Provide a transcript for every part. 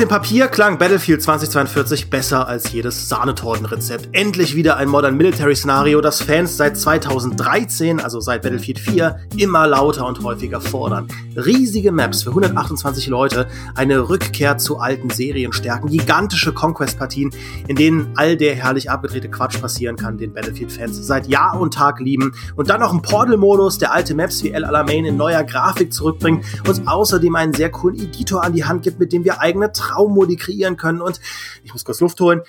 dem Papier klang Battlefield 2042 besser als jedes Sahnetortenrezept. Endlich wieder ein Modern Military-Szenario, das Fans seit 2013, also seit Battlefield 4, immer lauter und häufiger fordern. Riesige Maps für 128 Leute, eine Rückkehr zu alten Serienstärken, gigantische Conquest-Partien, in denen all der herrlich abgedrehte Quatsch passieren kann, den Battlefield-Fans seit Jahr und Tag lieben. Und dann noch ein Portal-Modus, der alte Maps wie El Alamein in neuer Grafik zurückbringt, uns außerdem einen sehr coolen Editor an die Hand gibt, mit dem wir eigene Traummodi kreieren können. Und ich muss kurz Luft holen.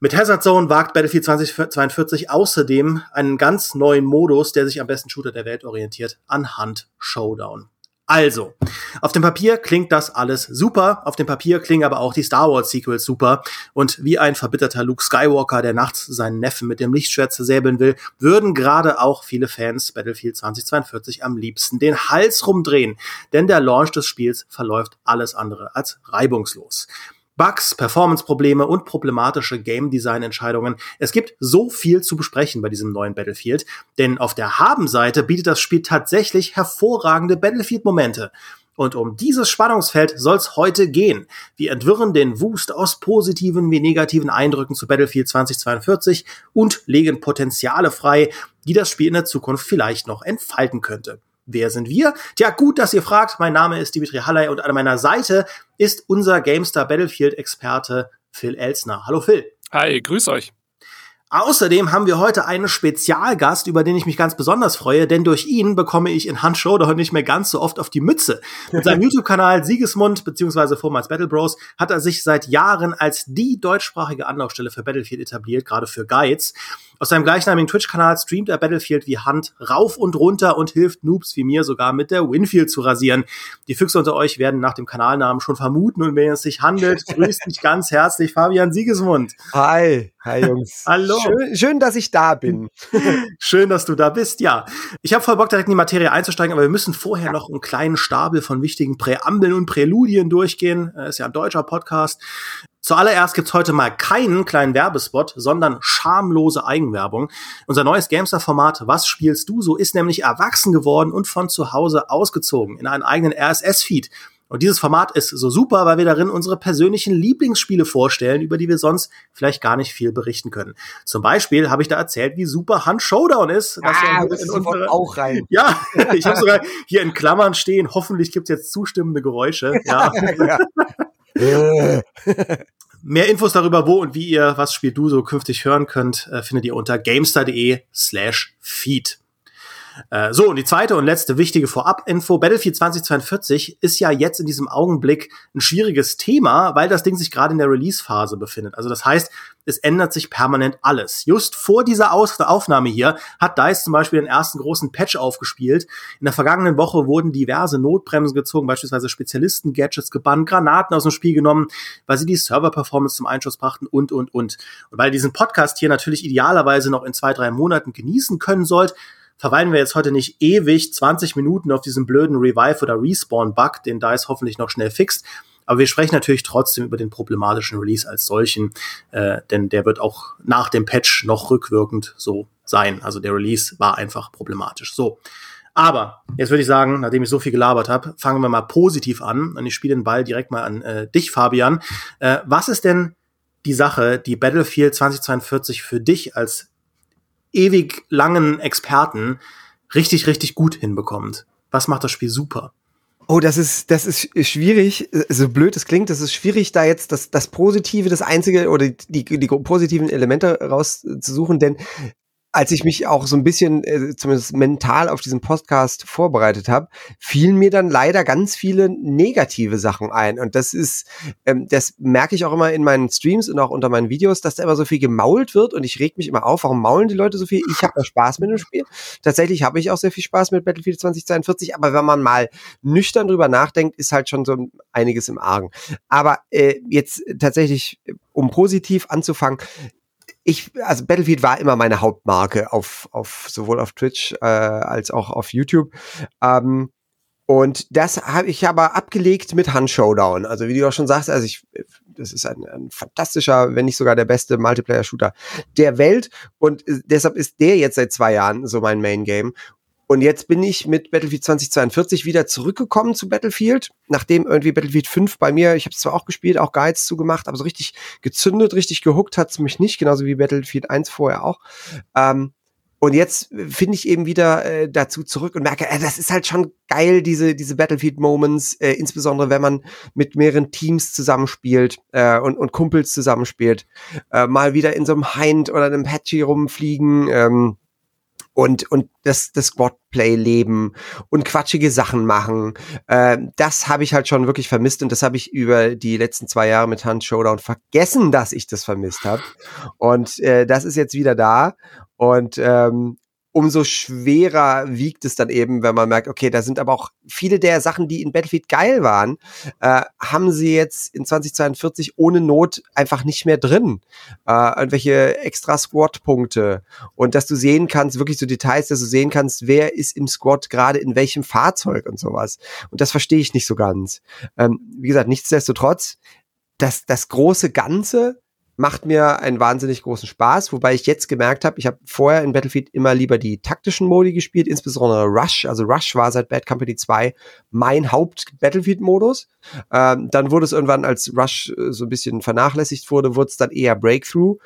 Mit Hazard Zone wagt Battlefield 2042 außerdem einen ganz neuen Modus, der sich am besten Shooter der Welt orientiert, an Hunt Showdown. Also, auf dem Papier klingt das alles super, auf dem Papier klingen aber auch die Star Wars Sequels super und wie ein verbitterter Luke Skywalker, der nachts seinen Neffen mit dem Lichtschwert zersäbeln will, würden gerade auch viele Fans Battlefield 2042 am liebsten den Hals rumdrehen, denn der Launch des Spiels verläuft alles andere als reibungslos. Bugs, Performance-Probleme und problematische Game-Design-Entscheidungen. Es gibt so viel zu besprechen bei diesem neuen Battlefield, denn auf der Haben-Seite bietet das Spiel tatsächlich hervorragende Battlefield-Momente. Und um dieses Spannungsfeld soll's heute gehen. Wir entwirren den Wust aus positiven wie negativen Eindrücken zu Battlefield 2042 und legen Potenziale frei, die das Spiel in der Zukunft vielleicht noch entfalten könnte. Wer sind wir? Tja, gut, dass ihr fragt. Mein Name ist Dimitri Haller und an meiner Seite ist unser GameStar Battlefield-Experte Phil Elsner. Hallo Phil. Hi, grüß euch. Außerdem haben wir heute einen Spezialgast, über den ich mich ganz besonders freue, denn durch ihn bekomme ich in Hunt Showdown nicht mehr ganz so oft auf die Mütze. Mit seinem YouTube-Kanal Siegesmund, beziehungsweise vormals Battle Bros, hat er sich seit Jahren als die deutschsprachige Anlaufstelle für Battlefield etabliert, gerade für Guides. Aus seinem gleichnamigen Twitch-Kanal streamt er Battlefield wie Hunt rauf und runter und hilft Noobs wie mir sogar mit der Winfield zu rasieren. Die Füchse unter euch werden nach dem Kanalnamen schon vermuten, um wen es sich handelt. Grüßt mich ganz herzlich, Fabian Siegesmund. Hi. Hi Jungs. Hallo. Schön, dass ich da bin. Schön, dass du da bist, ja. Ich habe voll Bock, direkt in die Materie einzusteigen, aber wir müssen vorher noch einen kleinen Stapel von wichtigen Präambeln und Präludien durchgehen. Ist ja ein deutscher Podcast. Zuallererst gibt's heute mal keinen kleinen Werbespot, sondern schamlose Eigenwerbung. Unser neues Gamestar-Format Was spielst du so? Ist nämlich erwachsen geworden und von zu Hause ausgezogen in einen eigenen RSS-Feed. Und dieses Format ist so super, weil wir darin unsere persönlichen Lieblingsspiele vorstellen, über die wir sonst vielleicht gar nicht viel berichten können. Zum Beispiel habe ich da erzählt, wie super Hunt Showdown ist. Das ist auch rein. Ja, ich habe sogar hier in Klammern stehen. Hoffentlich gibt's jetzt zustimmende Geräusche. Ja. Ja. Mehr Infos darüber, wo und wie ihr Was spielt du so künftig hören könnt, findet ihr unter gamestar.de/feed. So, und die zweite und letzte wichtige Vorab-Info. Battlefield 2042 ist ja jetzt in diesem Augenblick ein schwieriges Thema, weil das Ding sich gerade in der Release-Phase befindet. Also das heißt, es ändert sich permanent alles. Just vor dieser Aufnahme hier hat DICE zum Beispiel den ersten großen Patch aufgespielt. In der vergangenen Woche wurden diverse Notbremsen gezogen, beispielsweise Spezialisten-Gadgets gebannt, Granaten aus dem Spiel genommen, weil sie die Server-Performance zum Einschuss brachten und. Und weil ihr diesen Podcast hier natürlich idealerweise noch in 2-3 Monaten genießen können sollt, verweilen wir jetzt heute nicht ewig 20 Minuten auf diesen blöden Revive- oder Respawn-Bug, den DICE hoffentlich noch schnell fixt. Aber wir sprechen natürlich trotzdem über den problematischen Release als solchen, denn der wird auch nach dem Patch noch rückwirkend so sein. Also der Release war einfach problematisch. So, aber jetzt würde ich sagen, nachdem ich so viel gelabert habe, fangen wir mal positiv an. Und ich spiele den Ball direkt mal an dich, Fabian. Was ist denn die Sache, die Battlefield 2042 für dich als ewig langen Experten richtig, richtig gut hinbekommt? Was macht das Spiel super? Oh, das ist schwierig, so blöd es klingt, das ist schwierig, da jetzt das Positive, das Einzige oder die positiven Elemente rauszusuchen, denn als ich mich auch so ein bisschen, zumindest mental auf diesen Podcast vorbereitet habe, fielen mir dann leider ganz viele negative Sachen ein. Und das ist, das merke ich auch immer in meinen Streams und auch unter meinen Videos, dass da immer so viel gemault wird und ich reg mich immer auf, warum maulen die Leute so viel? Ich habe da Spaß mit dem Spiel. Tatsächlich habe ich auch sehr viel Spaß mit Battlefield 2042, aber wenn man mal nüchtern drüber nachdenkt, ist halt schon so einiges im Argen. Aber jetzt tatsächlich, um positiv anzufangen, also Battlefield war immer meine Hauptmarke auf sowohl auf Twitch als auch auf YouTube. Und das habe ich aber abgelegt mit Hunt Showdown. Also wie du auch schon sagst, das ist ein fantastischer, wenn nicht sogar der beste Multiplayer-Shooter der Welt. Und deshalb ist der jetzt seit 2 Jahren so mein Main-Game. Und jetzt bin ich mit Battlefield 2042 wieder zurückgekommen zu Battlefield, nachdem irgendwie Battlefield 5 bei mir, ich habe es zwar auch gespielt, auch Guides zugemacht, aber so richtig gezündet, richtig gehuckt hat es mich nicht, genauso wie Battlefield 1 vorher auch. Und jetzt finde ich eben wieder dazu zurück und merke, das ist halt schon geil, diese Battlefield-Moments, insbesondere wenn man mit mehreren Teams zusammenspielt und Kumpels zusammenspielt, mal wieder in so einem Hind oder einem Patchy rumfliegen, und das Squadplay-Leben und quatschige Sachen machen, das habe ich halt schon wirklich vermisst und das habe ich über die letzten 2 Jahre mit Hunt Showdown vergessen, dass ich das vermisst habe und das ist jetzt wieder da und umso schwerer wiegt es dann eben, wenn man merkt, okay, da sind aber auch viele der Sachen, die in Battlefield geil waren, haben sie jetzt in 2042 ohne Not einfach nicht mehr drin. Irgendwelche extra Squad-Punkte. Und dass du sehen kannst, wirklich so Details, dass du sehen kannst, wer ist im Squad gerade in welchem Fahrzeug und sowas. Und das verstehe ich nicht so ganz. Wie gesagt, nichtsdestotrotz, das große Ganze macht mir einen wahnsinnig großen Spaß, wobei ich jetzt gemerkt habe, ich habe vorher in Battlefield immer lieber die taktischen Modi gespielt, insbesondere Rush. Also Rush war seit Bad Company 2 mein Haupt-Battlefield-Modus. Dann wurde es irgendwann, als Rush so ein bisschen vernachlässigt wurde, wurde es dann eher Breakthrough.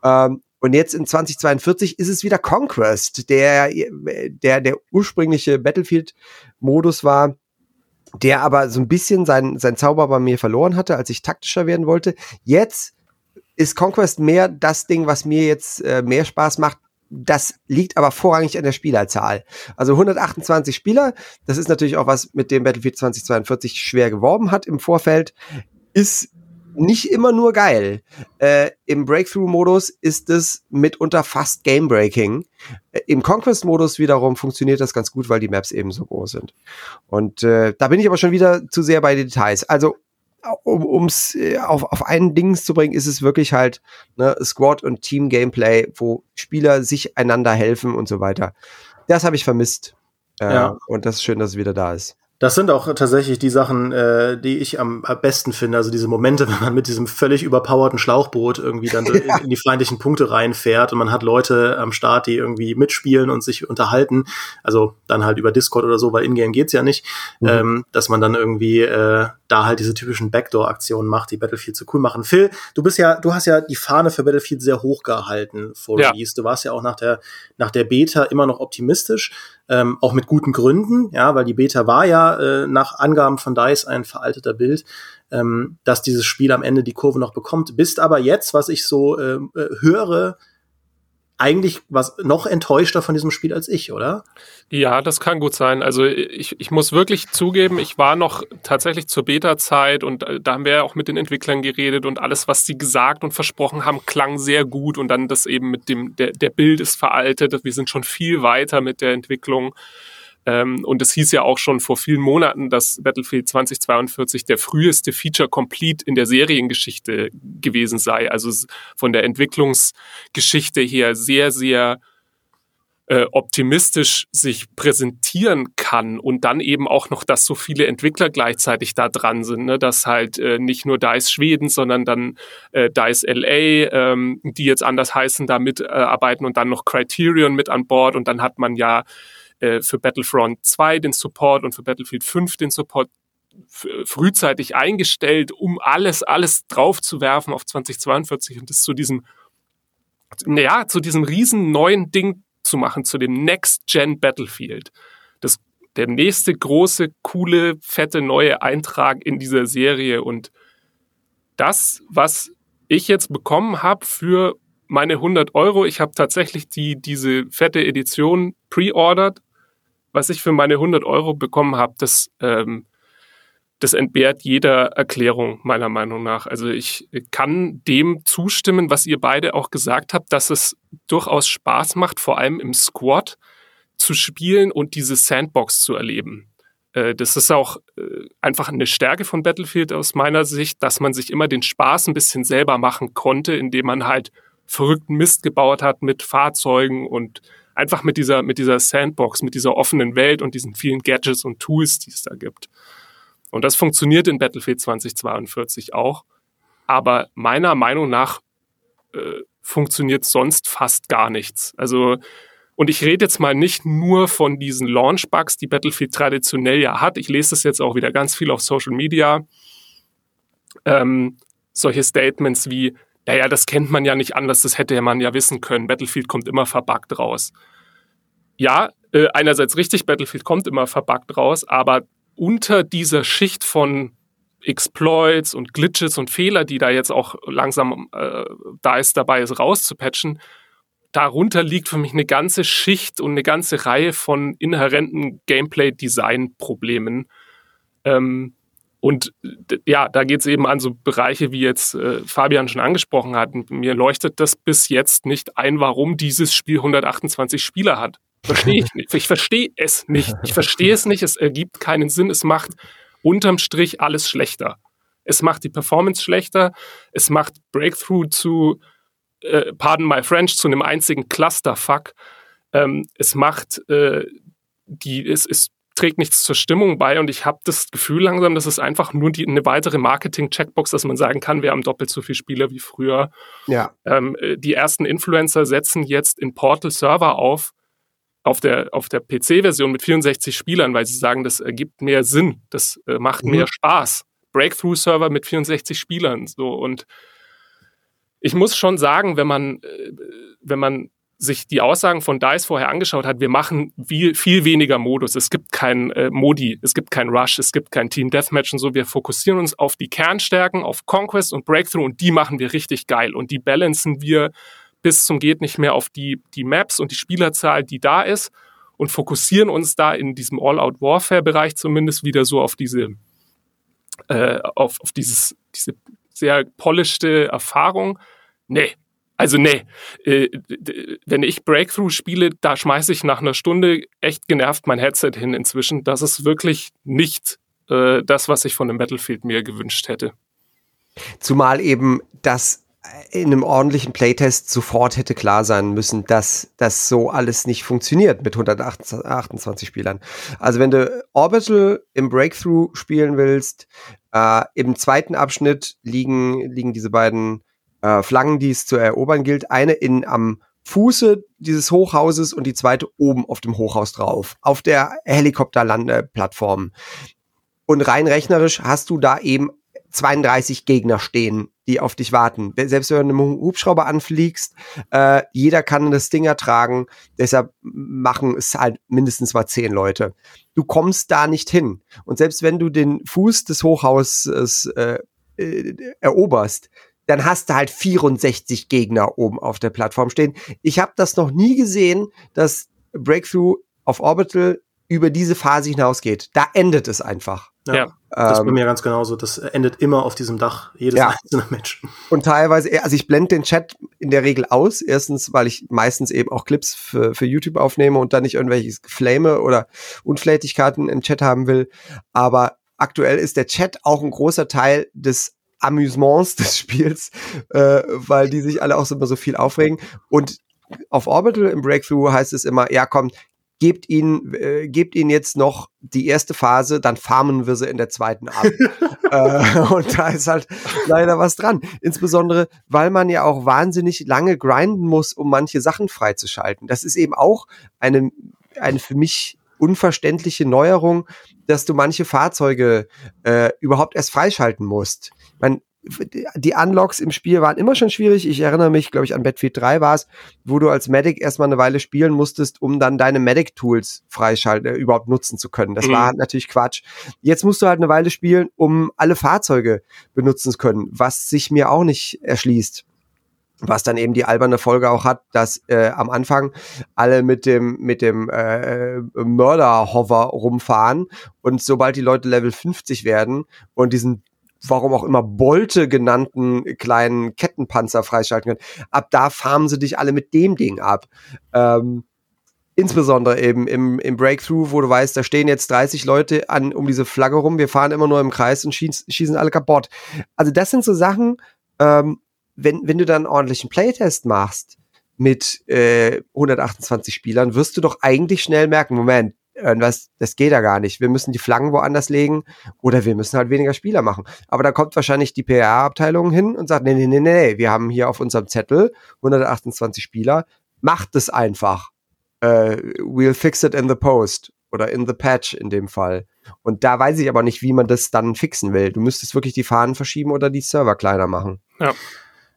Und jetzt in 2042 ist es wieder Conquest, der ursprüngliche Battlefield-Modus war, der aber so ein bisschen sein Zauber bei mir verloren hatte, als ich taktischer werden wollte. Jetzt ist Conquest mehr das Ding, was mir jetzt mehr Spaß macht. Das liegt aber vorrangig an der Spielerzahl. Also 128 Spieler, das ist natürlich auch was, mit dem Battlefield 2042 schwer geworben hat im Vorfeld, ist nicht immer nur geil. Im Breakthrough-Modus ist es mitunter fast Game-Breaking. Im Conquest-Modus wiederum funktioniert das ganz gut, weil die Maps eben so groß sind. Und da bin ich aber schon wieder zu sehr bei den Details. Also um es auf einen Dings zu bringen, ist es wirklich halt Squad- und Team-Gameplay, wo Spieler sich einander helfen und so weiter. Das habe ich vermisst. Ja. Und das ist schön, dass es wieder da ist. Das sind auch tatsächlich die Sachen, die ich am besten finde. Also diese Momente, wenn man mit diesem völlig überpowerten Schlauchboot irgendwie dann in die feindlichen Punkte reinfährt und man hat Leute am Start, die irgendwie mitspielen und sich unterhalten. Also dann halt über Discord oder so, weil in-game geht's ja nicht. Mhm. Dass man dann irgendwie da halt diese typischen Backdoor-Aktionen macht, die Battlefield so cool machen. Phil, du hast ja die Fahne für Battlefield sehr hoch gehalten vor Release. Du warst ja auch nach der Beta immer noch optimistisch. Auch mit guten Gründen, ja, weil die Beta war ja nach Angaben von DICE ein veralteter Build, dass dieses Spiel am Ende die Kurve noch bekommt. Bist aber jetzt, was ich so höre, eigentlich was noch enttäuschter von diesem Spiel als ich, oder? Ja, das kann gut sein. Also ich muss wirklich zugeben, ich war noch tatsächlich zur Beta-Zeit und da haben wir ja auch mit den Entwicklern geredet und alles, was sie gesagt und versprochen haben, klang sehr gut und dann das eben mit dem, der Build ist veraltet, wir sind schon viel weiter mit der Entwicklung. Und es hieß ja auch schon vor vielen Monaten, dass Battlefield 2042 der früheste Feature-Complete in der Seriengeschichte gewesen sei. Also von der Entwicklungsgeschichte her sehr, sehr optimistisch sich präsentieren kann. Und dann eben auch noch, dass so viele Entwickler gleichzeitig da dran sind. Ne? Dass halt nicht nur DICE Schweden, sondern dann DICE LA, die jetzt anders heißen, da mitarbeiten und dann noch Criterion mit an Bord. Und dann hat man ja für Battlefront 2 den Support und für Battlefield 5 den Support frühzeitig eingestellt, um alles drauf zu werfen auf 2042 und das zu diesem riesen neuen Ding zu machen, zu dem Next-Gen Battlefield. Das der nächste große, coole, fette, neue Eintrag in dieser Serie und das, was ich jetzt bekommen habe für meine 100 Euro, ich habe tatsächlich diese fette Edition pre-ordert, was ich für meine 100 Euro bekommen habe, das entbehrt jeder Erklärung, meiner Meinung nach. Also ich kann dem zustimmen, was ihr beide auch gesagt habt, dass es durchaus Spaß macht, vor allem im Squad zu spielen und diese Sandbox zu erleben. Das ist auch einfach eine Stärke von Battlefield aus meiner Sicht, dass man sich immer den Spaß ein bisschen selber machen konnte, indem man halt verrückten Mist gebaut hat mit Fahrzeugen und einfach mit dieser Sandbox, mit dieser offenen Welt und diesen vielen Gadgets und Tools, die es da gibt. Und das funktioniert in Battlefield 2042 auch. Aber meiner Meinung nach funktioniert sonst fast gar nichts. Also Und ich rede jetzt mal nicht nur von diesen Launch-Bugs, die Battlefield traditionell ja hat. Ich lese das jetzt auch wieder ganz viel auf Social Media. Solche Statements wie, naja, das kennt man ja nicht anders, das hätte man ja wissen können. Battlefield kommt immer verbuggt raus. Ja, einerseits richtig, Battlefield kommt immer verbuggt raus, aber unter dieser Schicht von Exploits und Glitches und Fehler, die da jetzt auch langsam dabei ist, rauszupatchen, darunter liegt für mich eine ganze Schicht und eine ganze Reihe von inhärenten Gameplay-Design-Problemen. Und ja, da geht es eben an so Bereiche, wie jetzt Fabian schon angesprochen hat. Mir leuchtet das bis jetzt nicht ein, warum dieses Spiel 128 Spieler hat. Verstehe ich nicht. Ich verstehe es nicht. Es ergibt keinen Sinn. Es macht unterm Strich alles schlechter. Es macht die Performance schlechter. Es macht Breakthrough zu, pardon my French, zu einem einzigen Clusterfuck. Es trägt nichts zur Stimmung bei, und ich habe das Gefühl langsam, dass es einfach nur eine weitere Marketing-Checkbox, dass man sagen kann, wir haben doppelt so viele Spieler wie früher. Ja. Die ersten Influencer setzen jetzt in Portal Server auf der PC-Version mit 64 Spielern, weil sie sagen, das ergibt mehr Sinn, das macht mehr Spaß. Breakthrough-Server mit 64 Spielern. So. Und ich muss schon sagen, wenn man sich die Aussagen von DICE vorher angeschaut hat, wir machen viel, viel weniger Modus. Es gibt kein Modi, es gibt kein Rush, es gibt kein Team Deathmatch und so. Wir fokussieren uns auf die Kernstärken, auf Conquest und Breakthrough, und die machen wir richtig geil. Und die balancen wir bis zum geht nicht mehr auf die Maps und die Spielerzahl, die da ist, und fokussieren uns da in diesem All-Out-Warfare-Bereich zumindest wieder so auf diese sehr polischte Erfahrung. Wenn ich Breakthrough spiele, da schmeiße ich nach einer Stunde echt genervt mein Headset hin inzwischen. Das ist wirklich nicht das, was ich von einem Battlefield mir gewünscht hätte. Zumal eben das in einem ordentlichen Playtest sofort hätte klar sein müssen, dass das so alles nicht funktioniert mit 128 Spielern. Also wenn du Orbital im Breakthrough spielen willst, im zweiten Abschnitt liegen diese beiden Flaggen, die es zu erobern gilt, eine am Fuße dieses Hochhauses und die zweite oben auf dem Hochhaus drauf, auf der Helikopterlandeplattform. Und rein rechnerisch hast du da eben 32 Gegner stehen, die auf dich warten. Selbst wenn du mit einem Hubschrauber anfliegst, jeder kann das Ding ertragen, deshalb machen es halt mindestens mal 10 Leute. Du kommst da nicht hin. Und selbst wenn du den Fuß des Hochhauses eroberst, dann hast du halt 64 Gegner oben auf der Plattform stehen. Ich habe das noch nie gesehen, dass Breakthrough auf Orbital über diese Phase hinausgeht. Da endet es einfach. Ja, das ist bei mir ganz genauso. Das endet immer auf diesem Dach, jedes einzelne Match. Und teilweise, also ich blende den Chat in der Regel aus. Erstens, weil ich meistens eben auch Clips für YouTube aufnehme und dann nicht irgendwelche Flame oder Unflätigkeiten im Chat haben will. Aber aktuell ist der Chat auch ein großer Teil des Amüsements des Spiels, weil die sich alle auch immer so viel aufregen. Und auf Orbital im Breakthrough heißt es immer, ja komm, gebt ihnen jetzt noch die erste Phase, dann farmen wir sie in der zweiten ab. Und da ist halt leider was dran. Insbesondere, weil man ja auch wahnsinnig lange grinden muss, um manche Sachen freizuschalten. Das ist eben auch eine für mich unverständliche Neuerung, dass du manche Fahrzeuge überhaupt erst freischalten musst. Die Unlocks im Spiel waren immer schon schwierig. Ich erinnere mich, glaube ich, an Battlefield 3 war es, wo du als Medic erstmal eine Weile spielen musstest, um dann deine Medic-Tools freischalten, überhaupt nutzen zu können. Das war natürlich Quatsch. Jetzt musst du halt eine Weile spielen, um alle Fahrzeuge benutzen zu können, was sich mir auch nicht erschließt. Was dann eben die alberne Folge auch hat, dass am Anfang alle mit dem Mörder-Hover rumfahren, und sobald die Leute Level 50 werden und diesen warum auch immer Bolte genannten kleinen Kettenpanzer freischalten können. Ab da farmen sie dich alle mit dem Ding ab. Insbesondere eben im Breakthrough, wo du weißt, da stehen jetzt 30 Leute um diese Flagge rum, wir fahren immer nur im Kreis und schießen alle kaputt. Also das sind so Sachen, wenn du dann einen ordentlichen Playtest machst mit 128 Spielern, wirst du doch eigentlich schnell merken, Moment, das geht ja gar nicht. Wir müssen die Flaggen woanders legen oder wir müssen halt weniger Spieler machen. Aber da kommt wahrscheinlich die PR-Abteilung hin und sagt, nee, wir haben hier auf unserem Zettel 128 Spieler, macht es einfach. we'll fix it in the post oder in the patch in dem Fall. Und da weiß ich aber nicht, wie man das dann fixen will. Du müsstest wirklich die Fahnen verschieben oder die Server kleiner machen. Ja.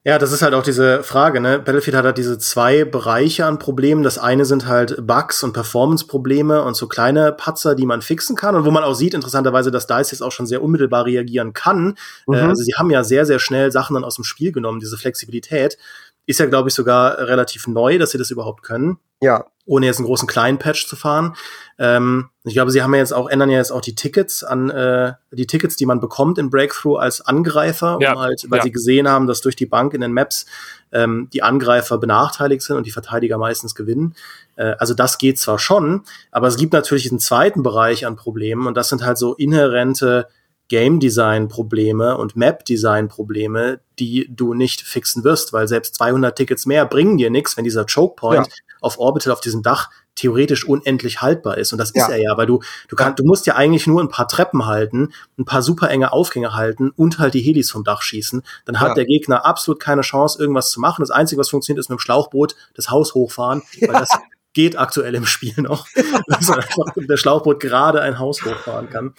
Ja, das ist halt auch diese Frage, ne? Battlefield hat halt diese zwei Bereiche an Problemen. Das eine sind halt Bugs und Performance-Probleme und so kleine Patzer, die man fixen kann. Und wo man auch sieht, interessanterweise, dass DICE jetzt auch schon sehr unmittelbar reagieren kann. Mhm. Also sie haben ja sehr, sehr schnell Sachen dann aus dem Spiel genommen. Diese Flexibilität ist ja, glaube ich, sogar relativ neu, dass sie das überhaupt können. Ja. Ohne jetzt einen großen kleinen Patch zu fahren. Ich glaube, sie haben ja jetzt auch, ändern ja jetzt auch die Tickets an, die Tickets, die man bekommt in Breakthrough als Angreifer, um halt, weil sie gesehen haben, dass durch die Bank in den Maps die Angreifer benachteiligt sind und die Verteidiger meistens gewinnen. Also das geht zwar schon, aber es gibt natürlich einen zweiten Bereich an Problemen und das sind halt so inhärente Game-Design-Probleme und Map-Design-Probleme, die du nicht fixen wirst, weil selbst 200 Tickets mehr bringen dir nichts, wenn dieser Chokepoint auf Orbital, auf diesem Dach, theoretisch unendlich haltbar ist. Und das ist er ja, weil du musst ja eigentlich nur ein paar Treppen halten, ein paar super enge Aufgänge halten und halt die Helis vom Dach schießen. Dann hat der Gegner absolut keine Chance, irgendwas zu machen. Das Einzige, was funktioniert, ist mit dem Schlauchboot das Haus hochfahren, weil das geht aktuell im Spiel noch, dass man einfach mit der Schlauchboot gerade ein Haus hochfahren kann.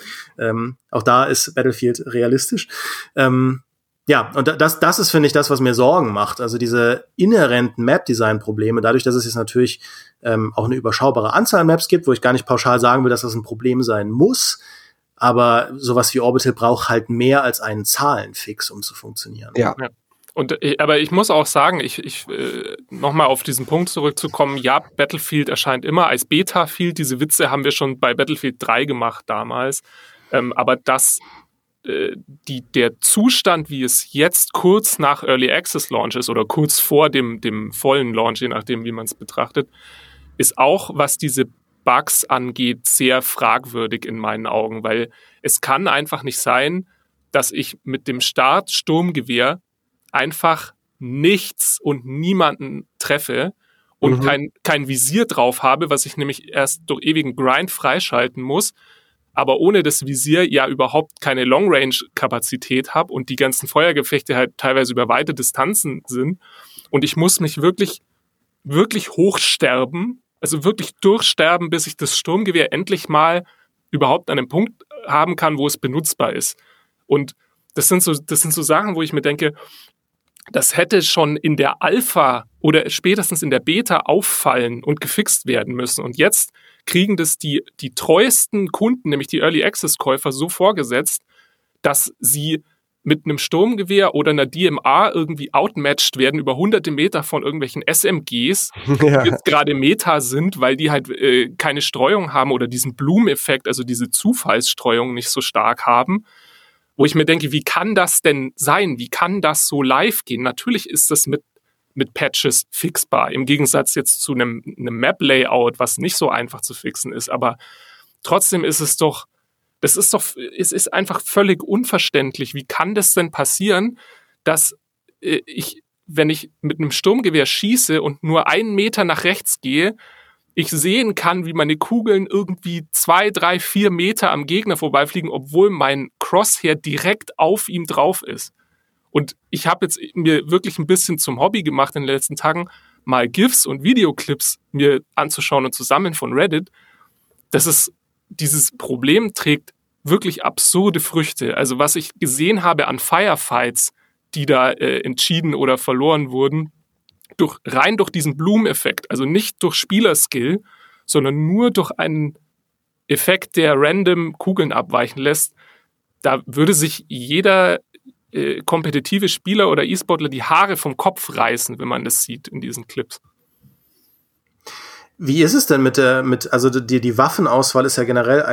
Auch da ist Battlefield realistisch. Und das ist, finde ich, das, was mir Sorgen macht. Also diese inhärenten Map-Design-Probleme, dadurch, dass es jetzt natürlich auch eine überschaubare Anzahl an Maps gibt, wo ich gar nicht pauschal sagen will, dass das ein Problem sein muss, aber sowas wie Orbital braucht halt mehr als einen Zahlenfix, um zu funktionieren. Ja. Und, aber ich muss auch sagen, ich nochmal auf diesen Punkt zurückzukommen, ja, Battlefield erscheint immer als Betafield, diese Witze haben wir schon bei Battlefield 3 gemacht damals, aber das, der Zustand, wie es jetzt kurz nach Early Access Launch ist oder kurz vor dem vollen Launch, je nachdem, wie man es betrachtet, ist auch, was diese Bugs angeht, sehr fragwürdig in meinen Augen, weil es kann einfach nicht sein, dass ich mit dem Start Sturmgewehr einfach nichts und niemanden treffe und kein Visier drauf habe, was ich nämlich erst durch ewigen Grind freischalten muss, aber ohne das Visier ja überhaupt keine Long-Range-Kapazität habe und die ganzen Feuergefechte halt teilweise über weite Distanzen sind und ich muss mich wirklich, wirklich hochsterben, also wirklich durchsterben, bis ich das Sturmgewehr endlich mal überhaupt an einem Punkt haben kann, wo es benutzbar ist. Und das sind so Sachen, wo ich mir denke, das hätte schon in der Alpha oder spätestens in der Beta auffallen und gefixt werden müssen. Und jetzt kriegen das die treuesten Kunden, nämlich die Early Access Käufer, so vorgesetzt, dass sie mit einem Sturmgewehr oder einer DMA irgendwie outmatched werden über hunderte Meter von irgendwelchen SMGs, die jetzt gerade Meta sind, weil die halt keine Streuung haben oder diesen Bloom-Effekt, also diese Zufallsstreuung nicht so stark haben. Wo ich mir denke, wie kann das denn sein? Wie kann das so live gehen? Natürlich ist das mit Patches fixbar, im Gegensatz jetzt zu einem Map-Layout, was nicht so einfach zu fixen ist. Aber trotzdem ist es doch, es ist einfach völlig unverständlich. Wie kann das denn passieren, dass ich, wenn ich mit einem Sturmgewehr schieße und nur einen Meter nach rechts gehe, ich sehen kann, wie meine Kugeln irgendwie 2, 3, 4 Meter am Gegner vorbeifliegen, obwohl mein Crosshair direkt auf ihm drauf ist. Und ich habe jetzt mir wirklich ein bisschen zum Hobby gemacht in den letzten Tagen, mal GIFs und Videoclips mir anzuschauen und zu sammeln von Reddit. Das ist, dieses Problem trägt wirklich absurde Früchte. Also was ich gesehen habe an Firefights, die da entschieden oder verloren wurden, rein durch diesen Bloom-Effekt, also nicht durch Spielerskill, sondern nur durch einen Effekt, der random Kugeln abweichen lässt, da würde sich jeder kompetitive Spieler oder E-Sportler die Haare vom Kopf reißen, wenn man das sieht in diesen Clips. Wie ist es denn also die Waffenauswahl ist ja generell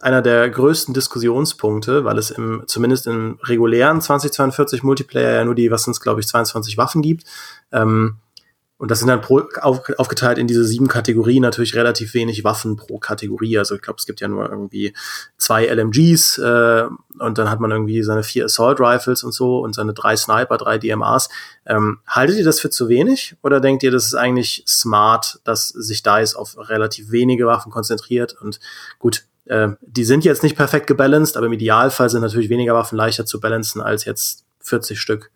einer der größten Diskussionspunkte, weil es zumindest im regulären 2042 Multiplayer ja nur was sind es, glaube ich, 22 Waffen gibt. Und das sind dann aufgeteilt in diese 7 Kategorien, natürlich relativ wenig Waffen pro Kategorie. Also ich glaube, es gibt ja nur irgendwie 2 LMGs und dann hat man irgendwie seine 4 Assault Rifles und so und seine 3 Sniper, 3 DMAs. Haltet ihr das für zu wenig oder denkt ihr, das ist eigentlich smart, dass sich DICE auf relativ wenige Waffen konzentriert? Und gut, die sind jetzt nicht perfekt gebalanced, aber im Idealfall sind natürlich weniger Waffen leichter zu balancen als jetzt 40 Stück.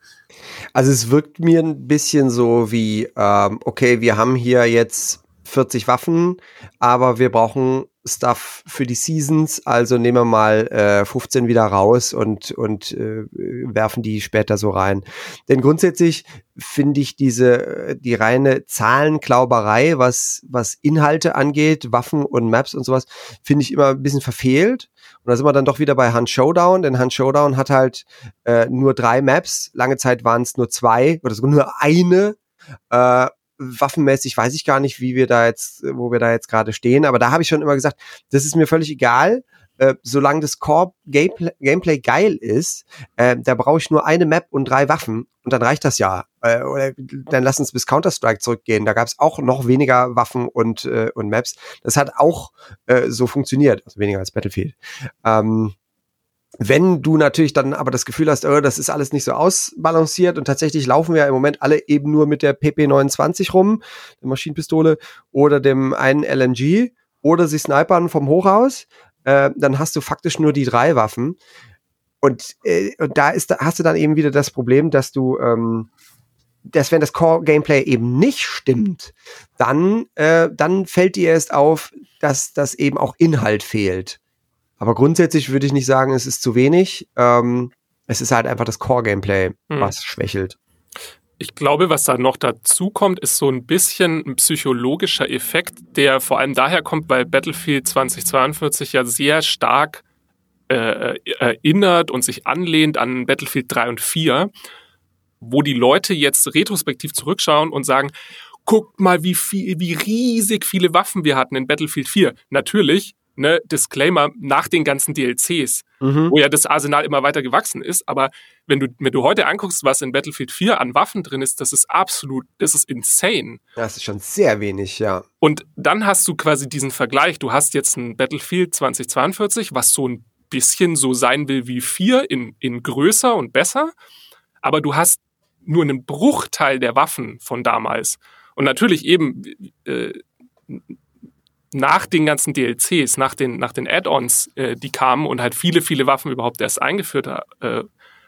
Also es wirkt mir ein bisschen so wie, okay, wir haben hier jetzt 40 Waffen, aber wir brauchen Stuff für die Seasons, also nehmen wir mal 15 wieder raus und werfen die später so rein. Denn grundsätzlich finde ich die reine Zahlenklauberei, was Inhalte angeht, Waffen und Maps und sowas, finde ich immer ein bisschen verfehlt. Und da sind wir dann doch wieder bei Hunt Showdown, denn Hunt Showdown hat halt nur 3 Maps, lange Zeit waren es nur 2 oder sogar nur eine. Waffenmäßig weiß ich gar nicht, wo wir da jetzt gerade stehen, aber da habe ich schon immer gesagt, das ist mir völlig egal, solange das Core-Gameplay geil ist, da brauche ich nur eine Map und 3 Waffen und dann reicht das ja. Oder dann lass uns bis Counter-Strike zurückgehen, da gab es auch noch weniger Waffen und Maps. Das hat auch so funktioniert, also weniger als Battlefield. Wenn du natürlich dann aber das Gefühl hast, oh, das ist alles nicht so ausbalanciert und tatsächlich laufen wir im Moment alle eben nur mit der PP29 rum, der Maschinenpistole oder dem einen LMG oder sie snipern vom Hochhaus, dann hast du faktisch nur die 3 Waffen und hast du dann eben wieder das Problem, dass du dass wenn das Core-Gameplay eben nicht stimmt, dann fällt dir erst auf, dass eben auch Inhalt fehlt. Aber grundsätzlich würde ich nicht sagen, es ist zu wenig. Es ist halt einfach das Core-Gameplay, was schwächelt. Ich glaube, was da noch dazu kommt, ist so ein bisschen ein psychologischer Effekt, der vor allem daher kommt, weil Battlefield 2042 ja sehr stark erinnert und sich anlehnt an Battlefield 3 und 4, wo die Leute jetzt retrospektiv zurückschauen und sagen, guckt mal, wie riesig viele Waffen wir hatten in Battlefield 4. Natürlich, ne, Disclaimer, nach den ganzen DLCs, wo ja das Arsenal immer weiter gewachsen ist, aber wenn du heute anguckst, was in Battlefield 4 an Waffen drin ist, das ist insane. Das ist schon sehr wenig, ja. Und dann hast du quasi diesen Vergleich, du hast jetzt ein Battlefield 2042, was so ein bisschen so sein will wie 4, in größer und besser, aber du hast nur einen Bruchteil der Waffen von damals. Und natürlich eben nach den ganzen DLCs, nach den Add-ons, die kamen und halt viele, viele Waffen überhaupt erst eingeführt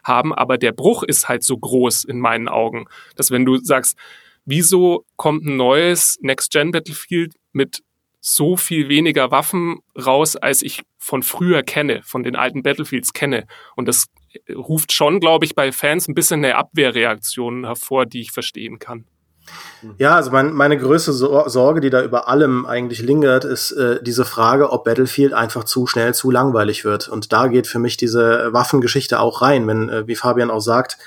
haben, aber der Bruch ist halt so groß in meinen Augen, dass wenn du sagst, wieso kommt ein neues Next-Gen-Battlefield mit so viel weniger Waffen raus, als ich von früher kenne, von den alten Battlefields kenne, und das ruft schon, glaube ich, bei Fans ein bisschen eine Abwehrreaktion hervor, die ich verstehen kann. Ja, also meine größte Sorge, die da über allem eigentlich lingert, ist diese Frage, ob Battlefield einfach zu schnell zu langweilig wird. Und da geht für mich diese Waffengeschichte auch rein, wenn, wie Fabian auch sagt,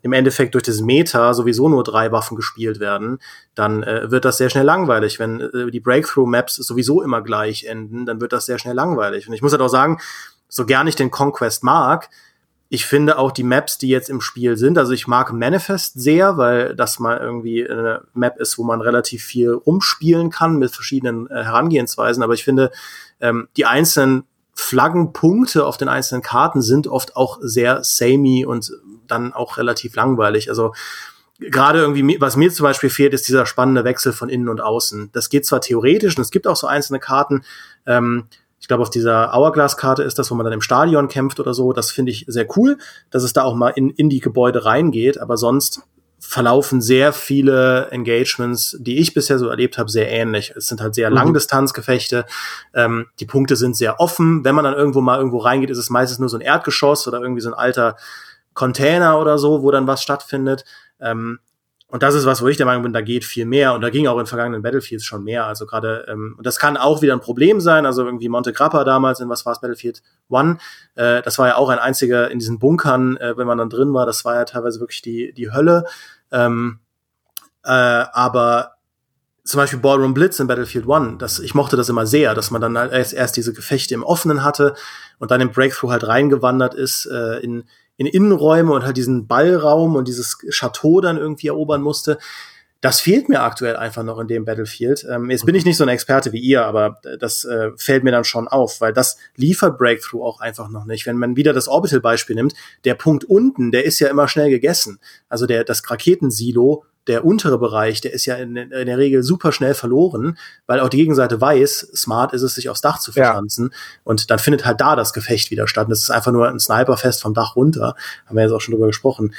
im Endeffekt durch das Meta sowieso nur 3 Waffen gespielt werden, dann wird das sehr schnell langweilig. Wenn die Breakthrough-Maps sowieso immer gleich enden, dann wird das sehr schnell langweilig. Und ich muss halt auch sagen, so gern ich den Conquest mag, ich finde auch die Maps, die jetzt im Spiel sind, also ich mag Manifest sehr, weil das mal irgendwie eine Map ist, wo man relativ viel rumspielen kann mit verschiedenen Herangehensweisen, aber ich finde, die einzelnen Flaggenpunkte auf den einzelnen Karten sind oft auch sehr samey und dann auch relativ langweilig, also gerade irgendwie, was mir zum Beispiel fehlt, ist dieser spannende Wechsel von innen und außen. Das geht zwar theoretisch und es gibt auch so einzelne Karten, ich glaube, auf dieser Hourglass-Karte ist das, wo man dann im Stadion kämpft oder so. Das finde ich sehr cool, dass es da auch mal in die Gebäude reingeht. Aber sonst verlaufen sehr viele Engagements, die ich bisher so erlebt habe, sehr ähnlich. Es sind halt sehr Langdistanzgefechte. Die Punkte sind sehr offen. Wenn man dann irgendwo reingeht, ist es meistens nur so ein Erdgeschoss oder irgendwie so ein alter Container oder so, wo dann was stattfindet. Und das ist was, wo ich der Meinung bin, da geht viel mehr. Und da ging auch in vergangenen Battlefields schon mehr. Also gerade, und das kann auch wieder ein Problem sein. Also irgendwie Monte Grappa damals in, was war es, Battlefield 1. Das war ja auch ein einziger in diesen Bunkern, wenn man dann drin war. Das war ja teilweise wirklich die Hölle. Aber zum Beispiel Ballroom Blitz in Battlefield 1, ich mochte das immer sehr, dass man dann halt erst diese Gefechte im Offenen hatte und dann im Breakthrough halt reingewandert ist in Innenräume und halt diesen Ballraum und dieses Chateau dann irgendwie erobern musste. Das fehlt mir aktuell einfach noch in dem Battlefield. Jetzt bin ich nicht so ein Experte wie ihr, aber das fällt mir dann schon auf, weil das liefert Breakthrough auch einfach noch nicht. Wenn man wieder das Orbital-Beispiel nimmt, der Punkt unten, der ist ja immer schnell gegessen. Also das Raketensilo, der untere Bereich, der ist ja in der Regel super schnell verloren, weil auch die Gegenseite weiß, smart ist es, sich aufs Dach zu verpflanzen. Ja. Und dann findet halt da das Gefecht wieder statt. Und das ist einfach nur ein Sniperfest vom Dach runter. Haben wir jetzt auch schon drüber gesprochen.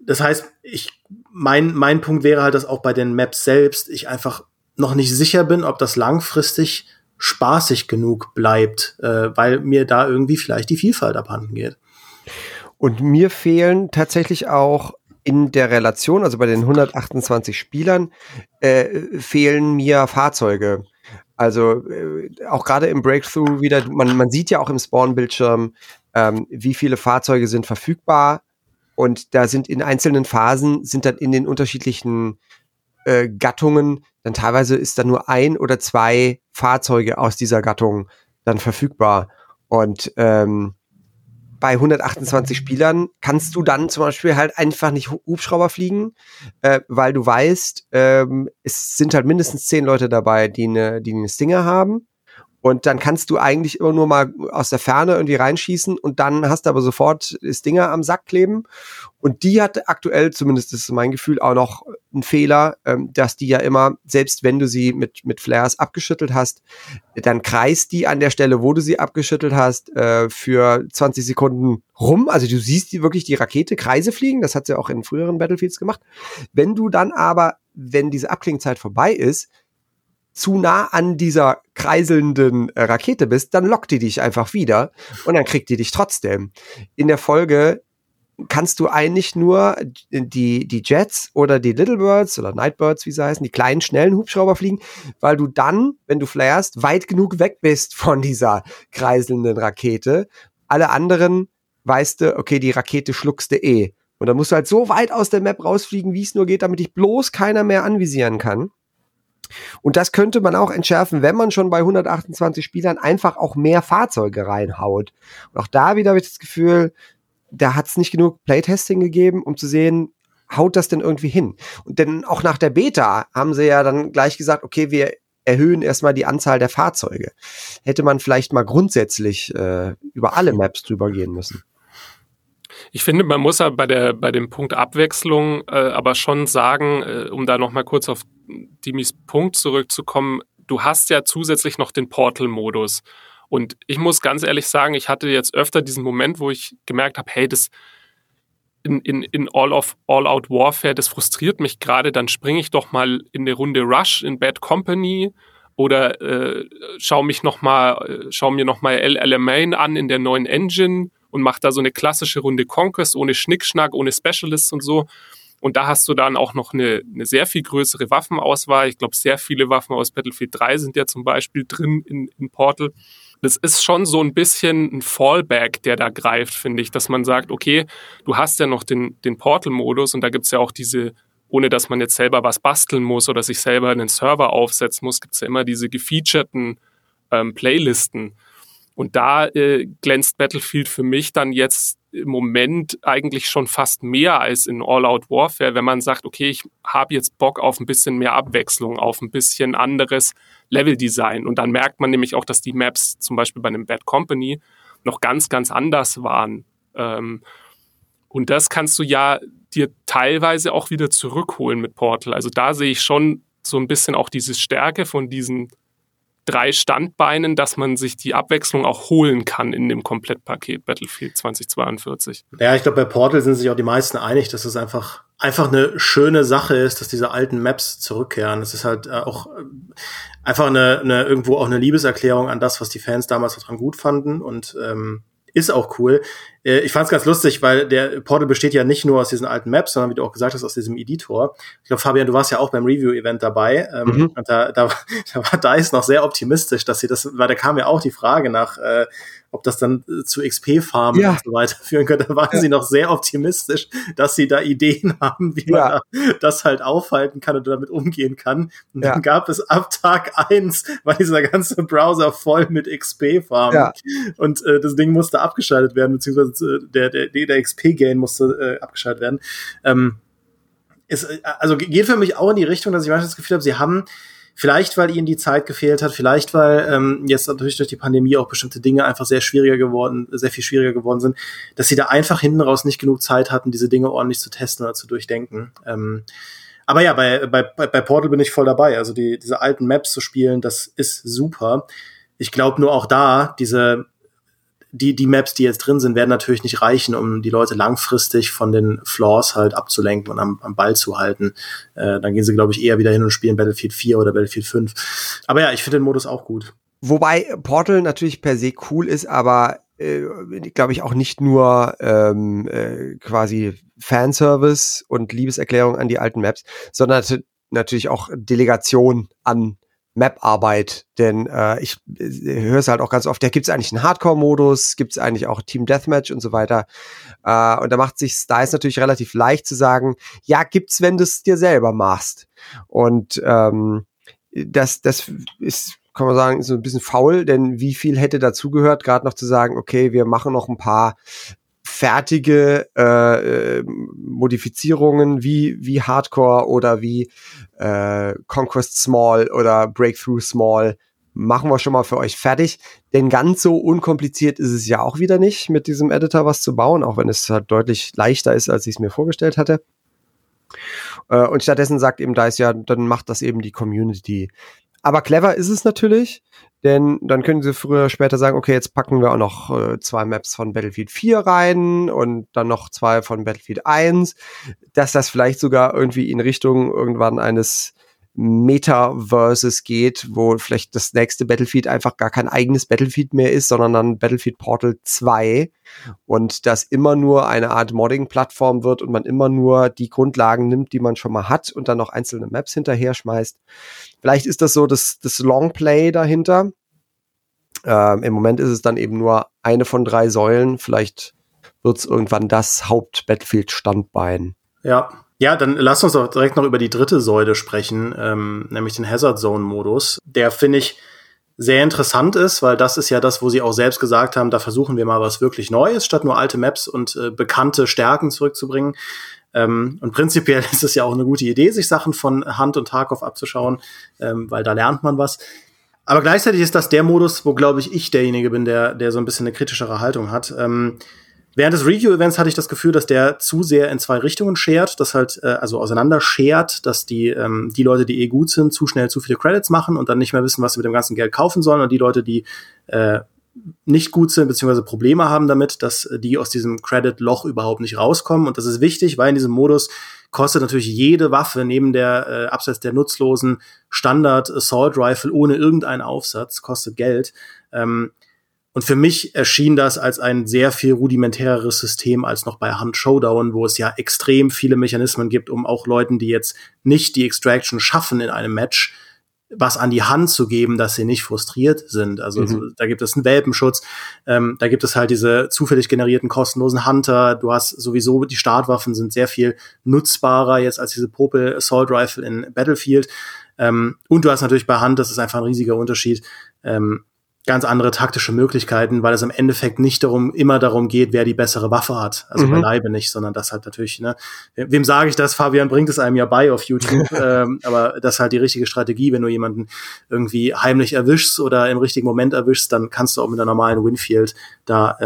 Das heißt, ich mein Punkt wäre halt, dass auch bei den Maps selbst ich einfach noch nicht sicher bin, ob das langfristig spaßig genug bleibt, weil mir da irgendwie vielleicht die Vielfalt abhanden geht. Und mir fehlen tatsächlich auch in der Relation, also bei den 128 Spielern, fehlen mir Fahrzeuge. Also auch gerade im Breakthrough wieder, man sieht ja auch im Spawn-Bildschirm, wie viele Fahrzeuge sind verfügbar, und da sind in einzelnen Phasen, sind dann in den unterschiedlichen Gattungen, dann teilweise ist da nur ein oder zwei Fahrzeuge aus dieser Gattung dann verfügbar. Und bei 128 Spielern kannst du dann zum Beispiel halt einfach nicht Hubschrauber fliegen, weil du weißt, es sind halt mindestens 10 Leute dabei, die eine Stinger haben. Und dann kannst du eigentlich immer nur mal aus der Ferne irgendwie reinschießen und dann hast du aber sofort Stinger am Sack kleben. Und die hat aktuell, zumindest ist mein Gefühl, auch noch einen Fehler, dass die ja immer, selbst wenn du sie mit Flares abgeschüttelt hast, dann kreist die an der Stelle, wo du sie abgeschüttelt hast, für 20 Sekunden rum. Also du siehst wirklich die Rakete Kreise fliegen, das hat sie auch in früheren Battlefields gemacht. Wenn du dann aber, wenn diese Abklingzeit vorbei ist, zu nah an dieser kreiselnden Rakete bist, dann lockt die dich einfach wieder und dann kriegt die dich trotzdem. In der Folge kannst du eigentlich nur die Jets oder die Little Birds oder Nightbirds, wie sie heißen, die kleinen, schnellen Hubschrauber fliegen, weil du dann, wenn du flarest, weit genug weg bist von dieser kreiselnden Rakete. Alle anderen weißt du, okay, die Rakete schluckst du eh. Und dann musst du halt so weit aus der Map rausfliegen, wie es nur geht, damit dich bloß keiner mehr anvisieren kann. Und das könnte man auch entschärfen, wenn man schon bei 128 Spielern einfach auch mehr Fahrzeuge reinhaut. Und auch da wieder habe ich das Gefühl, da hat es nicht genug Playtesting gegeben, um zu sehen, haut das denn irgendwie hin? Und denn auch nach der Beta haben sie ja dann gleich gesagt, okay, wir erhöhen erstmal die Anzahl der Fahrzeuge. Hätte man vielleicht mal grundsätzlich über alle Maps drüber gehen müssen. Ich finde, man muss ja bei dem Punkt Abwechslung aber schon sagen, um da nochmal kurz auf Dimis Punkt zurückzukommen, du hast ja zusätzlich noch den Portal-Modus. Und ich muss ganz ehrlich sagen, ich hatte jetzt öfter diesen Moment, wo ich gemerkt habe, hey, das in All-Out Warfare, das frustriert mich gerade, dann springe ich doch mal in eine Runde Rush in Bad Company oder schau mir nochmal El Alamein an in der neuen Engine und mach da so eine klassische Runde Conquest ohne Schnickschnack, ohne Specialists und so. Und da hast du dann auch noch eine sehr viel größere Waffenauswahl. Ich glaube, sehr viele Waffen aus Battlefield 3 sind ja zum Beispiel drin in Portal. Das ist schon so ein bisschen ein Fallback, der da greift, finde ich, dass man sagt, okay, du hast ja noch den Portal-Modus und da gibt's ja auch diese, ohne dass man jetzt selber was basteln muss oder sich selber einen Server aufsetzen muss, gibt's ja immer diese gefeaturten Playlisten. Und da glänzt Battlefield für mich dann jetzt im Moment eigentlich schon fast mehr als in All-Out Warfare, wenn man sagt, okay, ich habe jetzt Bock auf ein bisschen mehr Abwechslung, auf ein bisschen anderes Leveldesign. Und dann merkt man nämlich auch, dass die Maps zum Beispiel bei einem Bad Company noch ganz, ganz anders waren. Und das kannst du ja dir teilweise auch wieder zurückholen mit Portal. Also da sehe ich schon so ein bisschen auch diese Stärke von diesen 3 Standbeinen, dass man sich die Abwechslung auch holen kann in dem Komplettpaket Battlefield 2042. Ja, ich glaube, bei Portal sind sich auch die meisten einig, dass es einfach eine schöne Sache ist, dass diese alten Maps zurückkehren. Das ist halt auch einfach irgendwo auch eine Liebeserklärung an das, was die Fans damals daran gut fanden, und ist auch cool. Ich fand es ganz lustig, weil der Portal besteht ja nicht nur aus diesen alten Maps, sondern wie du auch gesagt hast, aus diesem Editor. Ich glaube, Fabian, du warst ja auch beim Review-Event dabei. Mhm. Und da war DICE noch sehr optimistisch, dass sie das, weil da kam ja auch die Frage nach, ob das dann zu XP-Farmen und so weiter führen könnte. Da waren sie noch sehr optimistisch, dass sie da Ideen haben, wie man das halt aufhalten kann und damit umgehen kann. Und dann gab es ab Tag 1, war dieser ganze Browser voll mit XP-Farmen. Ja. Und das Ding musste abgeschaltet werden, beziehungsweise der XP-Gain musste abgeschaltet werden. Also geht für mich auch in die Richtung, dass ich manchmal das Gefühl habe, sie haben vielleicht, weil ihnen die Zeit gefehlt hat, vielleicht, weil jetzt natürlich durch die Pandemie auch bestimmte Dinge einfach sehr viel schwieriger geworden sind, dass sie da einfach hinten raus nicht genug Zeit hatten, diese Dinge ordentlich zu testen oder zu durchdenken. Aber ja, bei Portal bin ich voll dabei. Also diese alten Maps zu spielen, das ist super. Ich glaube nur auch da, diese die Maps, die jetzt drin sind, werden natürlich nicht reichen, um die Leute langfristig von den Floors halt abzulenken und am Ball zu halten. Dann gehen sie, glaube ich, eher wieder hin und spielen Battlefield 4 oder Battlefield 5. Aber ja, ich finde den Modus auch gut. Wobei Portal natürlich per se cool ist, aber glaube ich auch nicht nur quasi Fanservice und Liebeserklärung an die alten Maps, sondern natürlich auch Delegation an Map-Arbeit, denn ich höre es halt auch ganz oft, ja, gibt's eigentlich einen Hardcore-Modus, gibt's eigentlich auch Team Deathmatch und so weiter. Und da macht sich DICE natürlich relativ leicht zu sagen, ja, gibt's, wenn du es dir selber machst. Und das ist, kann man sagen, ist so ein bisschen faul, denn wie viel hätte dazugehört, gerade noch zu sagen, okay, wir machen noch ein paar fertige Modifizierungen wie Hardcore oder wie Conquest Small oder Breakthrough Small machen wir schon mal für euch fertig. Denn ganz so unkompliziert ist es ja auch wieder nicht, mit diesem Editor was zu bauen, auch wenn es halt deutlich leichter ist, als ich es mir vorgestellt hatte. Und stattdessen sagt eben DICE, ja, dann macht das eben die Community. Aber clever ist es natürlich, denn dann können sie früher oder später sagen, okay, jetzt packen wir auch noch 2 Maps von Battlefield 4 rein und dann noch 2 von Battlefield 1, dass das vielleicht sogar irgendwie in Richtung irgendwann eines Metaverses geht, wo vielleicht das nächste Battlefield einfach gar kein eigenes Battlefield mehr ist, sondern dann Battlefield Portal 2 und das immer nur eine Art Modding-Plattform wird und man immer nur die Grundlagen nimmt, die man schon mal hat und dann noch einzelne Maps hinterher schmeißt. Vielleicht ist das so das Longplay dahinter. Im Moment ist es dann eben nur eine von 3 Säulen. Vielleicht wird es irgendwann das Haupt-Battlefield-Standbein. Ja. Ja, dann lass uns doch direkt noch über die dritte Säule sprechen, nämlich den Hazard Zone Modus. Der, finde ich, sehr interessant ist, weil das ist ja das, wo sie auch selbst gesagt haben, da versuchen wir mal was wirklich Neues, statt nur alte Maps und bekannte Stärken zurückzubringen. Und prinzipiell ist es ja auch eine gute Idee, sich Sachen von Hunt und Tarkov abzuschauen, weil da lernt man was. Aber gleichzeitig ist das der Modus, wo, glaube ich derjenige bin, der so ein bisschen eine kritischere Haltung hat. Während des Review-Events hatte ich das Gefühl, dass der zu sehr in 2 Richtungen schert, dass halt auseinander schert, dass die Leute, die eh gut sind, zu schnell zu viele Credits machen und dann nicht mehr wissen, was sie mit dem ganzen Geld kaufen sollen, und die Leute, die nicht gut sind bzw. Probleme haben damit, dass die aus diesem Credit-Loch überhaupt nicht rauskommen. Und das ist wichtig, weil in diesem Modus kostet natürlich jede Waffe neben der abseits der nutzlosen Standard-Assault-Rifle ohne irgendeinen Aufsatz kostet Geld. Und für mich erschien das als ein sehr viel rudimentäreres System als noch bei Hunt Showdown, wo es ja extrem viele Mechanismen gibt, um auch Leuten, die jetzt nicht die Extraction schaffen in einem Match, was an die Hand zu geben, dass sie nicht frustriert sind. Also da gibt es einen Welpenschutz, da gibt es halt diese zufällig generierten kostenlosen Hunter. Du hast sowieso, die Startwaffen sind sehr viel nutzbarer jetzt als diese Popel Assault Rifle in Battlefield. Und du hast natürlich bei Hunt, das ist einfach ein riesiger Unterschied, ganz andere taktische Möglichkeiten, weil es im Endeffekt nicht immer darum geht, wer die bessere Waffe hat. Also beileibe nicht, sondern das halt natürlich, ne, wem sage ich das? Fabian bringt es einem ja bei auf YouTube. Aber das ist halt die richtige Strategie, wenn du jemanden irgendwie heimlich erwischst oder im richtigen Moment erwischst, dann kannst du auch mit einer normalen Winfield da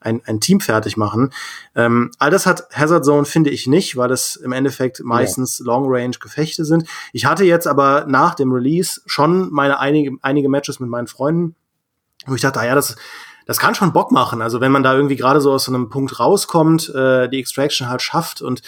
ein Team fertig machen. All das hat Hazard Zone, finde ich, nicht, weil das im Endeffekt meistens Long-Range-Gefechte sind. Ich hatte jetzt aber nach dem Release schon meine einige Matches mit meinen Freunden, wo ich dachte, ja, das kann schon Bock machen. Also wenn man da irgendwie gerade so aus so einem Punkt rauskommt, die Extraction halt schafft und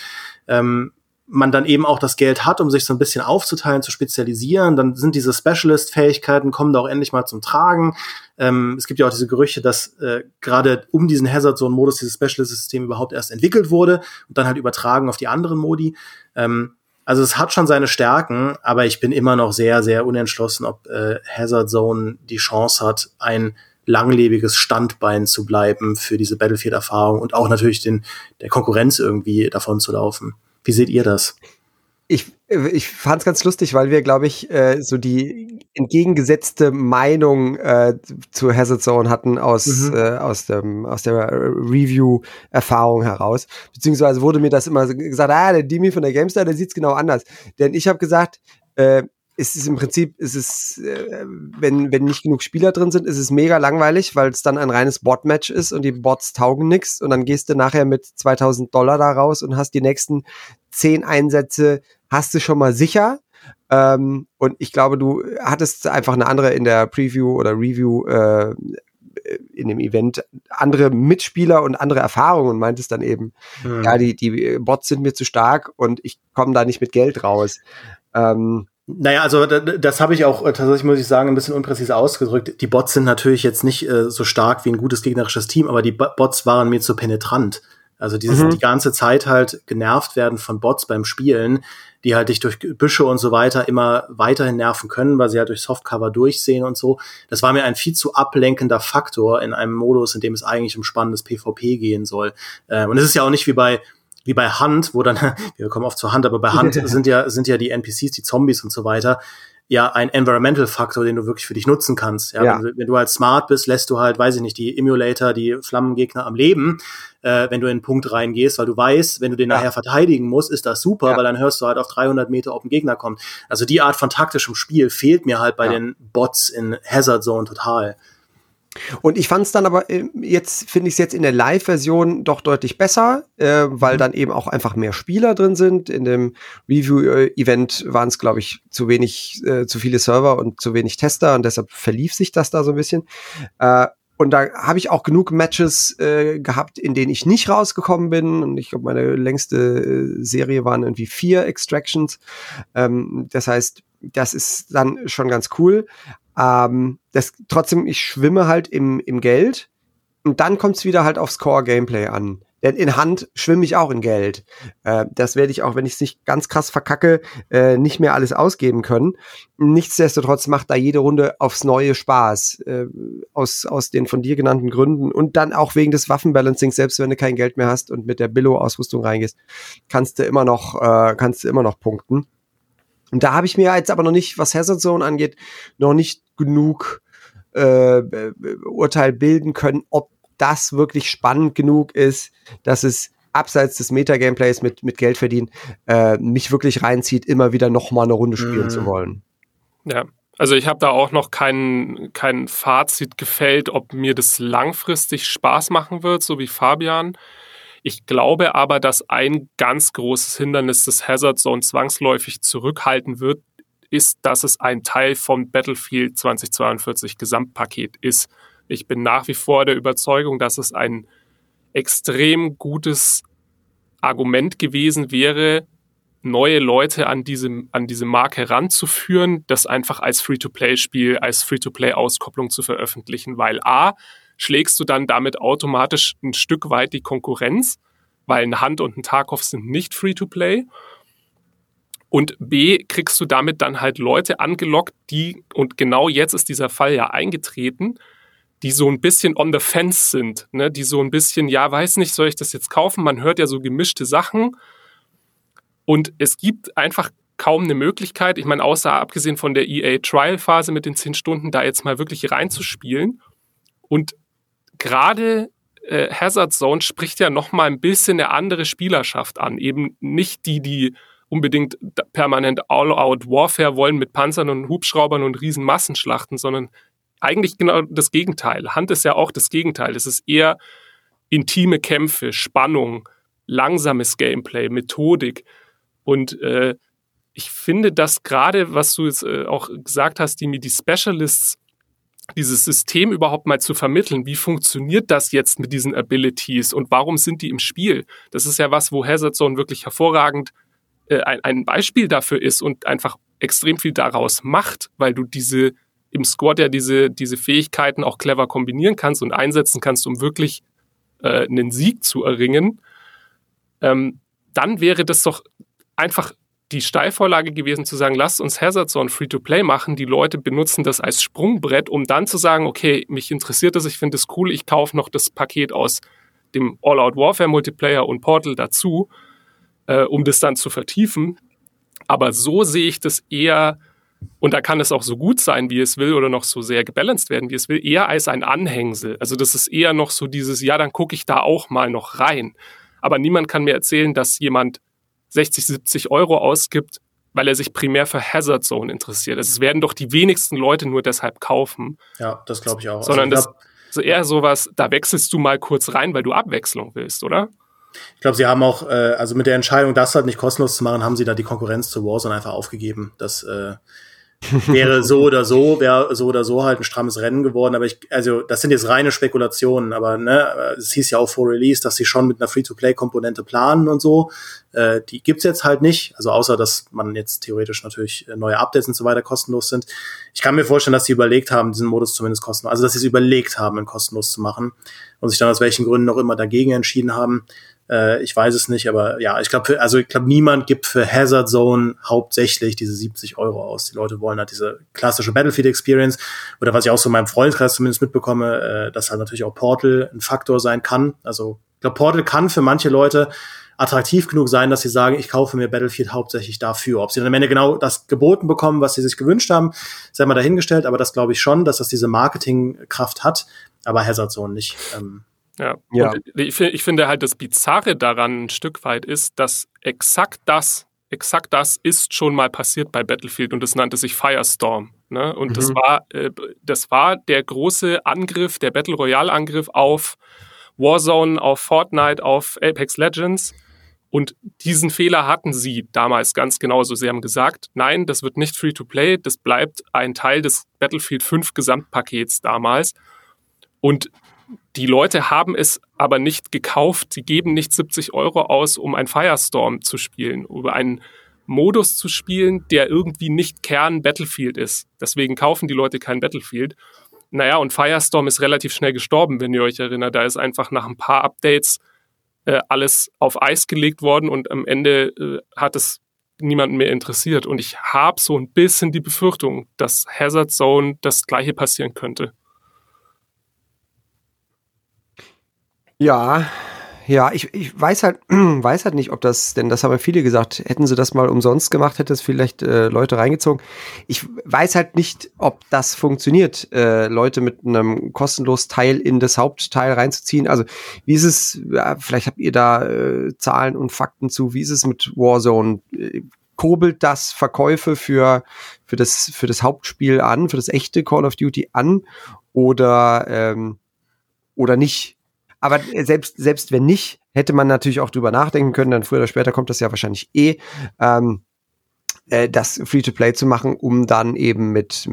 man dann eben auch das Geld hat, um sich so ein bisschen aufzuteilen, zu spezialisieren, dann sind diese Specialist-Fähigkeiten, kommen da auch endlich mal zum Tragen. Es gibt ja auch diese Gerüchte, dass gerade um diesen Hazard-Zone-Modus dieses Specialist-System überhaupt erst entwickelt wurde und dann halt übertragen auf die anderen Modi. Also es hat schon seine Stärken, aber ich bin immer noch sehr, sehr unentschlossen, ob Hazard Zone die Chance hat, ein langlebiges Standbein zu bleiben für diese Battlefield-Erfahrung und auch natürlich der Konkurrenz irgendwie davon zu laufen. Wie seht ihr das? Ich fand es ganz lustig, weil wir, glaube ich, so die entgegengesetzte Meinung zu Hazard Zone hatten aus der Review-Erfahrung heraus. Beziehungsweise wurde mir das immer gesagt, der Dimi von der GameStar, der sieht's genau anders. Denn ich habe gesagt, es ist im Prinzip, wenn nicht genug Spieler drin sind, ist es mega langweilig, weil es dann ein reines Bot-Match ist und die Bots taugen nichts und dann gehst du nachher mit $2.000 da raus und hast die nächsten 10 Einsätze, hast du schon mal sicher. Und ich glaube, du hattest einfach eine andere in der Preview oder Review in dem Event andere Mitspieler und andere Erfahrungen und meintest dann eben, ja, die Bots sind mir zu stark und ich komme da nicht mit Geld raus. Naja, also das habe ich auch tatsächlich, muss ich sagen, ein bisschen unpräzise ausgedrückt. Die Bots sind natürlich jetzt nicht so stark wie ein gutes gegnerisches Team, aber die Bots waren mir zu penetrant. Also dieses die ganze Zeit halt genervt werden von Bots beim Spielen, die halt dich durch Büsche und so weiter immer weiterhin nerven können, weil sie halt durch Softcover durchsehen und so. Das war mir ein viel zu ablenkender Faktor in einem Modus, in dem es eigentlich um spannendes PvP gehen soll. Und es ist ja auch nicht wie bei Hunt, wo dann, wir kommen oft zu Hunt, aber bei Hunt sind ja die NPCs, die Zombies und so weiter, ja ein Environmental-Faktor, den du wirklich für dich nutzen kannst. Ja? Ja. Wenn du halt smart bist, lässt du halt, weiß ich nicht, die Emulator, die Flammengegner am Leben, wenn du in einen Punkt reingehst, weil du weißt, wenn du den nachher verteidigen musst, ist das super, weil dann hörst du halt auf 300 Meter, ob ein Gegner kommt. Also die Art von taktischem Spiel fehlt mir halt bei den Bots in Hazard Zone total. Und ich fand es dann aber, finde ich es jetzt in der Live-Version doch deutlich besser, weil dann eben auch einfach mehr Spieler drin sind. In dem Review-Event waren es, glaube ich, zu wenig, zu viele Server und zu wenig Tester und deshalb verlief sich das da so ein bisschen. Und da habe ich auch genug Matches gehabt, in denen ich nicht rausgekommen bin. Und ich glaube, meine längste Serie waren irgendwie 4 Extractions. Das heißt, das ist dann schon ganz cool. Trotzdem, ich schwimme halt im Geld. Und dann kommt es wieder halt aufs Core-Gameplay an. Denn in Hand schwimme ich auch in Geld. Das werde ich auch, wenn ich es nicht ganz krass verkacke, nicht mehr alles ausgeben können. Nichtsdestotrotz macht da jede Runde aufs Neue Spaß. Aus den von dir genannten Gründen und dann auch wegen des Waffenbalancings, selbst wenn du kein Geld mehr hast und mit der Billo-Ausrüstung reingehst, kannst du immer noch punkten. Und da habe ich mir jetzt aber noch nicht, was Hazard Zone angeht, noch nicht genug Urteil bilden können, ob das wirklich spannend genug ist, dass es abseits des Meta-Gameplays mit Geld verdienen mich wirklich reinzieht, immer wieder nochmal eine Runde spielen zu wollen. Ja, also ich habe da auch noch kein Fazit gefällt, ob mir das langfristig Spaß machen wird, so wie Fabian. Ich glaube aber, dass ein ganz großes Hindernis, das Hazard Zone zwangsläufig zurückhalten wird, ist, dass es ein Teil vom Battlefield 2042 Gesamtpaket ist. Ich bin nach wie vor der Überzeugung, dass es ein extrem gutes Argument gewesen wäre, neue Leute an diese Marke ranzuführen, das einfach als Free-to-Play-Spiel, als Free-to-Play-Auskopplung zu veröffentlichen, weil A, schlägst du dann damit automatisch ein Stück weit die Konkurrenz, weil ein Hunt und ein Tarkov sind nicht Free-to-Play. Und B, kriegst du damit dann halt Leute angelockt, die, und genau jetzt ist dieser Fall ja eingetreten, die so ein bisschen on the fence sind, ne? Die so ein bisschen, ja, weiß nicht, soll ich das jetzt kaufen? Man hört ja so gemischte Sachen und es gibt einfach kaum eine Möglichkeit, ich meine, außer abgesehen von der EA-Trial-Phase mit den 10 Stunden, da jetzt mal wirklich reinzuspielen. Und gerade Hazard Zone spricht ja noch mal ein bisschen eine andere Spielerschaft an, eben nicht die unbedingt permanent All-Out-Warfare wollen mit Panzern und Hubschraubern und riesen Massenschlachten, sondern eigentlich genau das Gegenteil. Hunt ist ja auch das Gegenteil. Es ist eher intime Kämpfe, Spannung, langsames Gameplay, Methodik. Und ich finde, dass gerade, was du jetzt auch gesagt hast, die Specialists, dieses System überhaupt mal zu vermitteln, wie funktioniert das jetzt mit diesen Abilities und warum sind die im Spiel? Das ist ja was, wo Hazard Zone wirklich hervorragend ein Beispiel dafür ist und einfach extrem viel daraus macht, weil du im Squad ja diese Fähigkeiten auch clever kombinieren kannst und einsetzen kannst, um wirklich einen Sieg zu erringen, dann wäre das doch einfach die Steilvorlage gewesen zu sagen, lasst uns Hazard Zone Free-to-Play machen, die Leute benutzen das als Sprungbrett, um dann zu sagen, okay, mich interessiert das, ich finde das cool, ich kaufe noch das Paket aus dem All-Out-Warfare-Multiplayer und Portal dazu, um das dann zu vertiefen. Aber so sehe ich das eher. Und da kann es auch so gut sein, wie es will, oder noch so sehr gebalanced werden, wie es will, eher als ein Anhängsel. Also das ist eher noch so dieses, ja, dann gucke ich da auch mal noch rein. Aber niemand kann mir erzählen, dass jemand 60, 70 Euro ausgibt, weil er sich primär für Hazard Zone interessiert. Also es werden doch die wenigsten Leute nur deshalb kaufen. Ja, das glaube ich auch. Sondern also das ist eher sowas, da wechselst du mal kurz rein, weil du Abwechslung willst, oder? Ich glaube, sie haben auch, also mit der Entscheidung, das halt nicht kostenlos zu machen, haben sie da die Konkurrenz zu Warzone einfach aufgegeben. Das Wäre so oder so halt ein strammes Rennen geworden, aber das sind jetzt reine Spekulationen, aber ne, es hieß ja auch vor Release, dass sie schon mit einer Free-to-Play-Komponente planen und so. Die gibt's jetzt halt nicht, also außer, dass man jetzt theoretisch natürlich neue Updates und so weiter kostenlos sind. Ich kann mir vorstellen, dass sie überlegt haben, diesen Modus zumindest kostenlos, also dass sie es überlegt haben, ihn kostenlos zu machen und sich dann aus welchen Gründen auch immer dagegen entschieden haben. Ich weiß es nicht, aber ja, ich glaube, niemand gibt für Hazard Zone hauptsächlich diese 70 € aus. Die Leute wollen halt diese klassische Battlefield-Experience, oder was ich auch so in meinem Freundeskreis zumindest mitbekomme, dass halt natürlich auch Portal ein Faktor sein kann. Also ich glaube, Portal kann für manche Leute attraktiv genug sein, dass sie sagen, ich kaufe mir Battlefield hauptsächlich dafür. Ob sie dann am Ende genau das geboten bekommen, was sie sich gewünscht haben, sei mal dahingestellt, aber das glaube ich schon, dass das diese Marketingkraft hat, aber Hazard Zone nicht. Ja. Und ich finde halt, das Bizarre daran ein Stück weit ist, dass exakt das ist schon mal passiert bei Battlefield und das nannte sich Firestorm. Ne? Und das war der große Angriff, der Battle Royale-Angriff auf Warzone, auf Fortnite, auf Apex Legends. Und diesen Fehler hatten sie damals ganz genauso. Sie haben gesagt, nein, das wird nicht Free-to-Play, das bleibt ein Teil des Battlefield 5 Gesamtpakets damals. Und die Leute haben es aber nicht gekauft. Sie geben nicht 70 € aus, um ein Firestorm zu spielen, um einen Modus zu spielen, der irgendwie nicht Kern-Battlefield ist. Deswegen kaufen die Leute kein Battlefield. Naja, und Firestorm ist relativ schnell gestorben, wenn ihr euch erinnert. Da ist einfach nach ein paar Updates alles auf Eis gelegt worden und am Ende hat es niemanden mehr interessiert. Und ich habe so ein bisschen die Befürchtung, dass Hazard Zone das Gleiche passieren könnte. Ja, ich weiß halt nicht, ob das, denn das haben viele gesagt, hätten sie das mal umsonst gemacht, hätte es vielleicht Leute reingezogen. Ich weiß halt nicht, ob das funktioniert, Leute mit einem kostenlosen Teil in das Hauptteil reinzuziehen. Also wie ist es, ja, vielleicht habt ihr da Zahlen und Fakten zu, wie ist es mit Warzone? Kurbelt das Verkäufe für das Hauptspiel an, für das echte Call of Duty an oder nicht? Aber selbst wenn nicht, hätte man natürlich auch drüber nachdenken können, dann früher oder später kommt das ja wahrscheinlich das Free-to-Play zu machen, um dann eben mit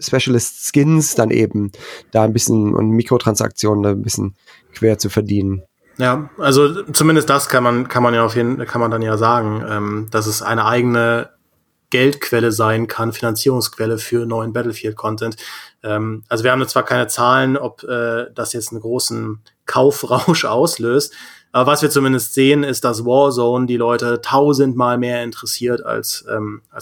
Specialist-Skins dann eben da ein bisschen und Mikrotransaktionen da ein bisschen quer zu verdienen. Ja, also zumindest das kann man dann ja sagen, dass es eine eigene Geldquelle sein kann, Finanzierungsquelle für neuen Battlefield-Content. Also wir haben jetzt zwar keine Zahlen, ob das jetzt einen großen Kaufrausch auslöst, aber was wir zumindest sehen, ist, dass Warzone die Leute 1000-mal mehr interessiert als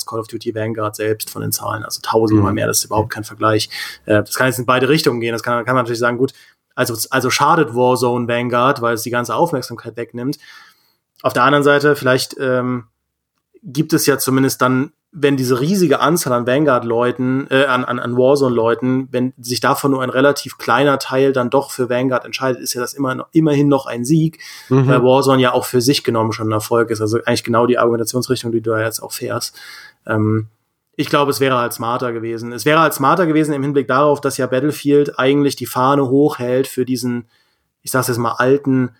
Call of Duty Vanguard selbst von den Zahlen. Also 1000-mal mehr, das ist überhaupt kein Vergleich. Das kann jetzt in beide Richtungen gehen. Das kann man natürlich sagen, gut, also schadet Warzone Vanguard, weil es die ganze Aufmerksamkeit wegnimmt. Auf der anderen Seite vielleicht gibt es ja zumindest dann, wenn diese riesige Anzahl an Vanguard-Leuten, an Warzone-Leuten, wenn sich davon nur ein relativ kleiner Teil dann doch für Vanguard entscheidet, ist ja das immerhin noch ein Sieg, weil Warzone ja auch für sich genommen schon ein Erfolg ist. Also eigentlich genau die Argumentationsrichtung, die du da jetzt auch fährst. Ich glaube, es wäre halt smarter gewesen. Es wäre halt smarter gewesen im Hinblick darauf, dass ja Battlefield eigentlich die Fahne hochhält für diesen, ich sag's jetzt mal, alten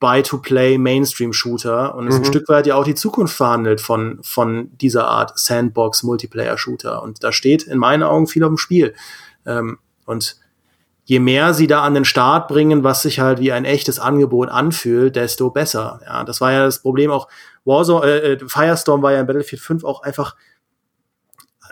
Buy-to-Play Mainstream-Shooter und ist ein Stück weit ja auch die Zukunft verhandelt von dieser Art Sandbox-Multiplayer-Shooter. Und da steht in meinen Augen viel auf dem Spiel. Und je mehr sie da an den Start bringen, was sich halt wie ein echtes Angebot anfühlt, desto besser. Ja, das war ja das Problem auch. Firestorm war ja in Battlefield 5 auch einfach.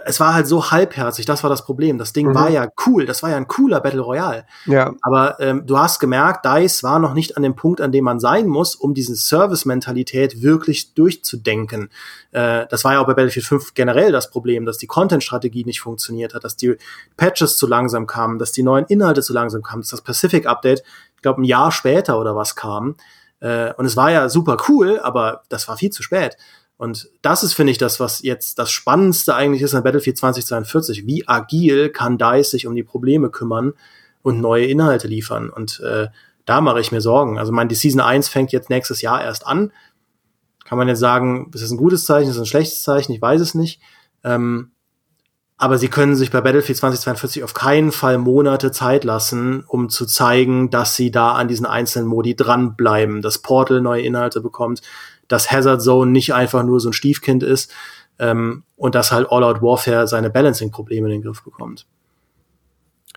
Es war halt so halbherzig, das war das Problem. Das Ding war ja cool, das war ja ein cooler Battle Royale. Ja. Aber du hast gemerkt, DICE war noch nicht an dem Punkt, an dem man sein muss, um diese Service-Mentalität wirklich durchzudenken. Das war ja auch bei Battlefield 5 generell das Problem, dass die Content-Strategie nicht funktioniert hat, dass die Patches zu langsam kamen, dass die neuen Inhalte zu langsam kamen, dass das Pacific-Update, ich glaube, ein Jahr später oder was kam. Und es war ja super cool, aber das war viel zu spät. Und das ist, finde ich, das, was jetzt das Spannendste eigentlich ist an Battlefield 2042. Wie agil kann DICE sich um die Probleme kümmern und neue Inhalte liefern? Und da mache ich mir Sorgen. Also die Season 1 fängt jetzt nächstes Jahr erst an. Kann man jetzt sagen, ist das ein gutes Zeichen, ist das ein schlechtes Zeichen? Ich weiß es nicht. Aber sie können sich bei Battlefield 2042 auf keinen Fall Monate Zeit lassen, um zu zeigen, dass sie da an diesen einzelnen Modi dranbleiben. Dass Portal neue Inhalte bekommt, dass Hazard Zone nicht einfach nur so ein Stiefkind ist, und dass halt All-Out Warfare seine Balancing-Probleme in den Griff bekommt.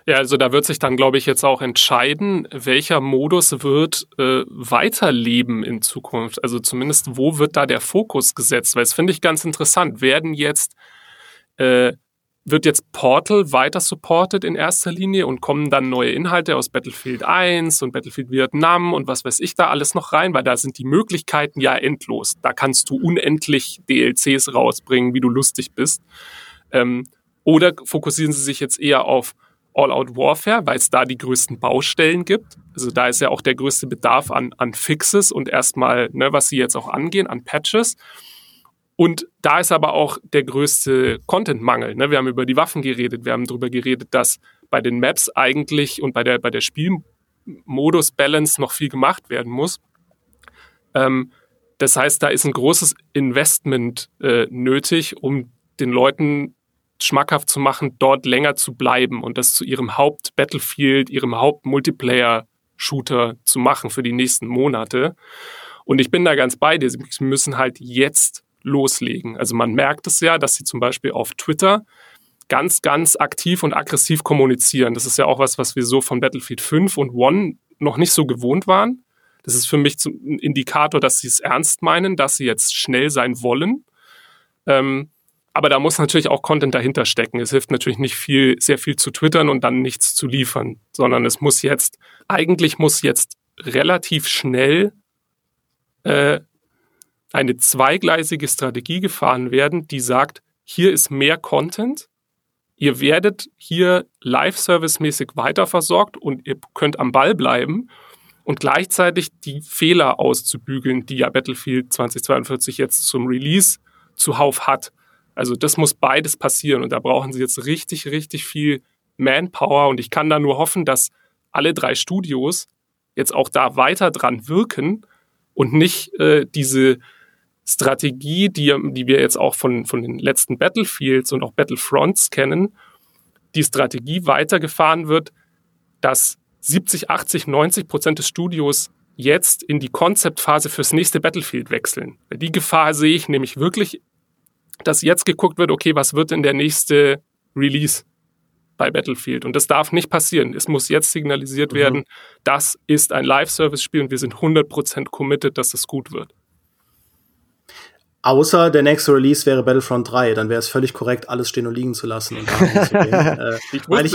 Ja, also da wird sich dann, glaube ich, jetzt auch entscheiden, welcher Modus wird weiterleben in Zukunft. Also zumindest, wo wird da der Fokus gesetzt? Weil das finde ich ganz interessant. Wird jetzt Portal weiter supported in erster Linie und kommen dann neue Inhalte aus Battlefield 1 und Battlefield Vietnam und was weiß ich da alles noch rein, weil da sind die Möglichkeiten ja endlos. Da kannst du unendlich DLCs rausbringen, wie du lustig bist. Oder fokussieren sie sich jetzt eher auf All-Out Warfare, weil es da die größten Baustellen gibt. Also da ist ja auch der größte Bedarf an Fixes und erstmal, ne, was sie jetzt auch angehen, an Patches. Und da ist aber auch der größte Content-Mangel. Ne? Wir haben über die Waffen geredet, wir haben darüber geredet, dass bei den Maps eigentlich und bei der Spielmodus-Balance noch viel gemacht werden muss. Das heißt, da ist ein großes Investment nötig, um den Leuten schmackhaft zu machen, dort länger zu bleiben und das zu ihrem Haupt-Battlefield, ihrem Haupt-Multiplayer-Shooter zu machen für die nächsten Monate. Und ich bin da ganz bei dir. Sie müssen halt jetzt loslegen. Also man merkt es ja, dass sie zum Beispiel auf Twitter ganz, ganz aktiv und aggressiv kommunizieren. Das ist ja auch was wir so von Battlefield 5 und 1 noch nicht so gewohnt waren. Das ist für mich ein Indikator, dass sie es ernst meinen, dass sie jetzt schnell sein wollen. Aber da muss natürlich auch Content dahinter stecken. Es hilft natürlich nicht viel, sehr viel zu twittern und dann nichts zu liefern, sondern es muss jetzt, relativ schnell eine zweigleisige Strategie gefahren werden, die sagt, hier ist mehr Content, ihr werdet hier live-service-mäßig weiterversorgt und ihr könnt am Ball bleiben und gleichzeitig die Fehler auszubügeln, die ja Battlefield 2042 jetzt zum Release zuhauf hat. Also das muss beides passieren und da brauchen sie jetzt richtig, richtig viel Manpower und ich kann da nur hoffen, dass alle drei Studios jetzt auch da weiter dran wirken und nicht diese Strategie, die wir jetzt auch von den letzten Battlefields und auch Battlefronts kennen, die Strategie weitergefahren wird, dass 70%, 80%, 90% des Studios jetzt in die Konzeptphase fürs nächste Battlefield wechseln. Die Gefahr sehe ich nämlich wirklich, dass jetzt geguckt wird, okay, was wird denn der nächste Release bei Battlefield? Und das darf nicht passieren. Es muss jetzt signalisiert werden, das ist ein Live-Service-Spiel und wir sind 100% committed, dass es gut wird. Außer der nächste Release wäre Battlefront 3, dann wäre es völlig korrekt, alles stehen und liegen zu lassen. Und weil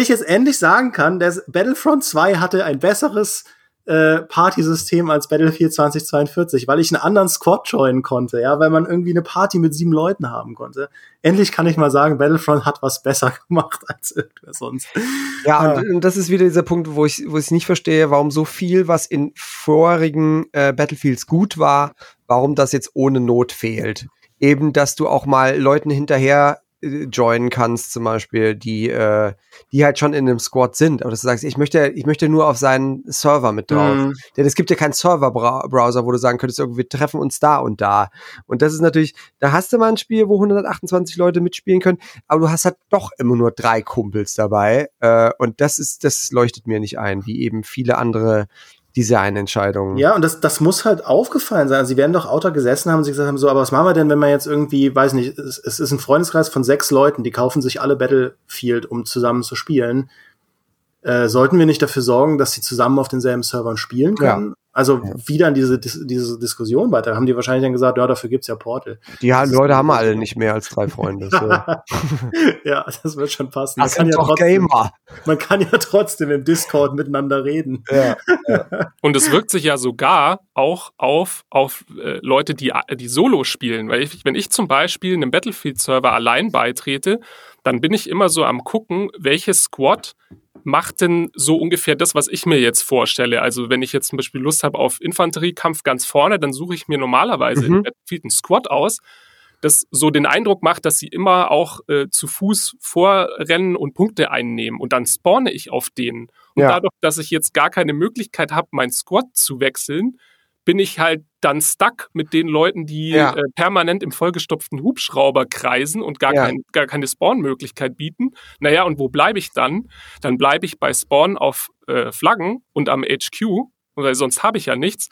ich jetzt endlich sagen kann, dass Battlefront 2 hatte ein besseres Partysystem als Battlefield 2042, weil ich einen anderen Squad joinen konnte, ja, weil man irgendwie eine Party mit 7 Leuten haben konnte. Endlich kann ich mal sagen, Battlefront hat was besser gemacht als irgendwer sonst. Ja, und das ist wieder dieser Punkt, wo ich nicht verstehe, warum so viel, was in vorigen Battlefields gut war, warum das jetzt ohne Not fehlt. Eben, dass du auch mal Leuten hinterher joinen kannst, zum Beispiel, die halt schon in einem Squad sind. Aber dass du sagst, ich möchte nur auf seinen Server mit drauf. Mhm. Denn es gibt ja keinen Server-Browser, wo du sagen könntest, irgendwie, wir treffen uns da und da. Und das ist natürlich, da hast du mal ein Spiel, wo 128 Leute mitspielen können, aber du hast halt doch immer nur 3 Kumpels dabei. Und das leuchtet mir nicht ein, wie eben viele andere Designentscheidungen. Ja, und das muss halt aufgefallen sein. Also, sie werden doch Outer gesessen haben und sie gesagt haben, so, aber was machen wir denn, wenn wir jetzt irgendwie, weiß nicht, es ist ein Freundeskreis von 6 Leuten, die kaufen sich alle Battlefield, um zusammen zu spielen. Sollten wir nicht dafür sorgen, dass sie zusammen auf denselben Servern spielen können? Ja. Also, wie dann diese Diskussion weiter? Haben die wahrscheinlich dann gesagt, ja, dafür gibt's ja Portal. Die Leute haben alle nicht mehr als 3 Freunde. So. Ja, das wird schon passen. Das sind doch Gamer. Man kann ja trotzdem im Discord miteinander reden. Ja, ja. Und es wirkt sich ja sogar auch auf Leute, die Solo spielen. Weil wenn ich zum Beispiel einem Battlefield-Server allein beitrete, dann bin ich immer so am gucken, welche Squad macht denn so ungefähr das, was ich mir jetzt vorstelle. Also wenn ich jetzt zum Beispiel Lust habe auf Infanteriekampf ganz vorne, dann suche ich mir normalerweise in Battlefield einen Squad aus, das so den Eindruck macht, dass sie immer auch zu Fuß vorrennen und Punkte einnehmen. Und dann spawne ich auf denen. Und dadurch, dass ich jetzt gar keine Möglichkeit habe, meinen Squad zu wechseln, bin ich halt dann stuck mit den Leuten, die permanent im vollgestopften Hubschrauber kreisen und gar keine Spawn-Möglichkeit bieten. Naja, und wo bleibe ich dann? Dann bleibe ich bei Spawn auf Flaggen und am HQ, weil sonst habe ich ja nichts.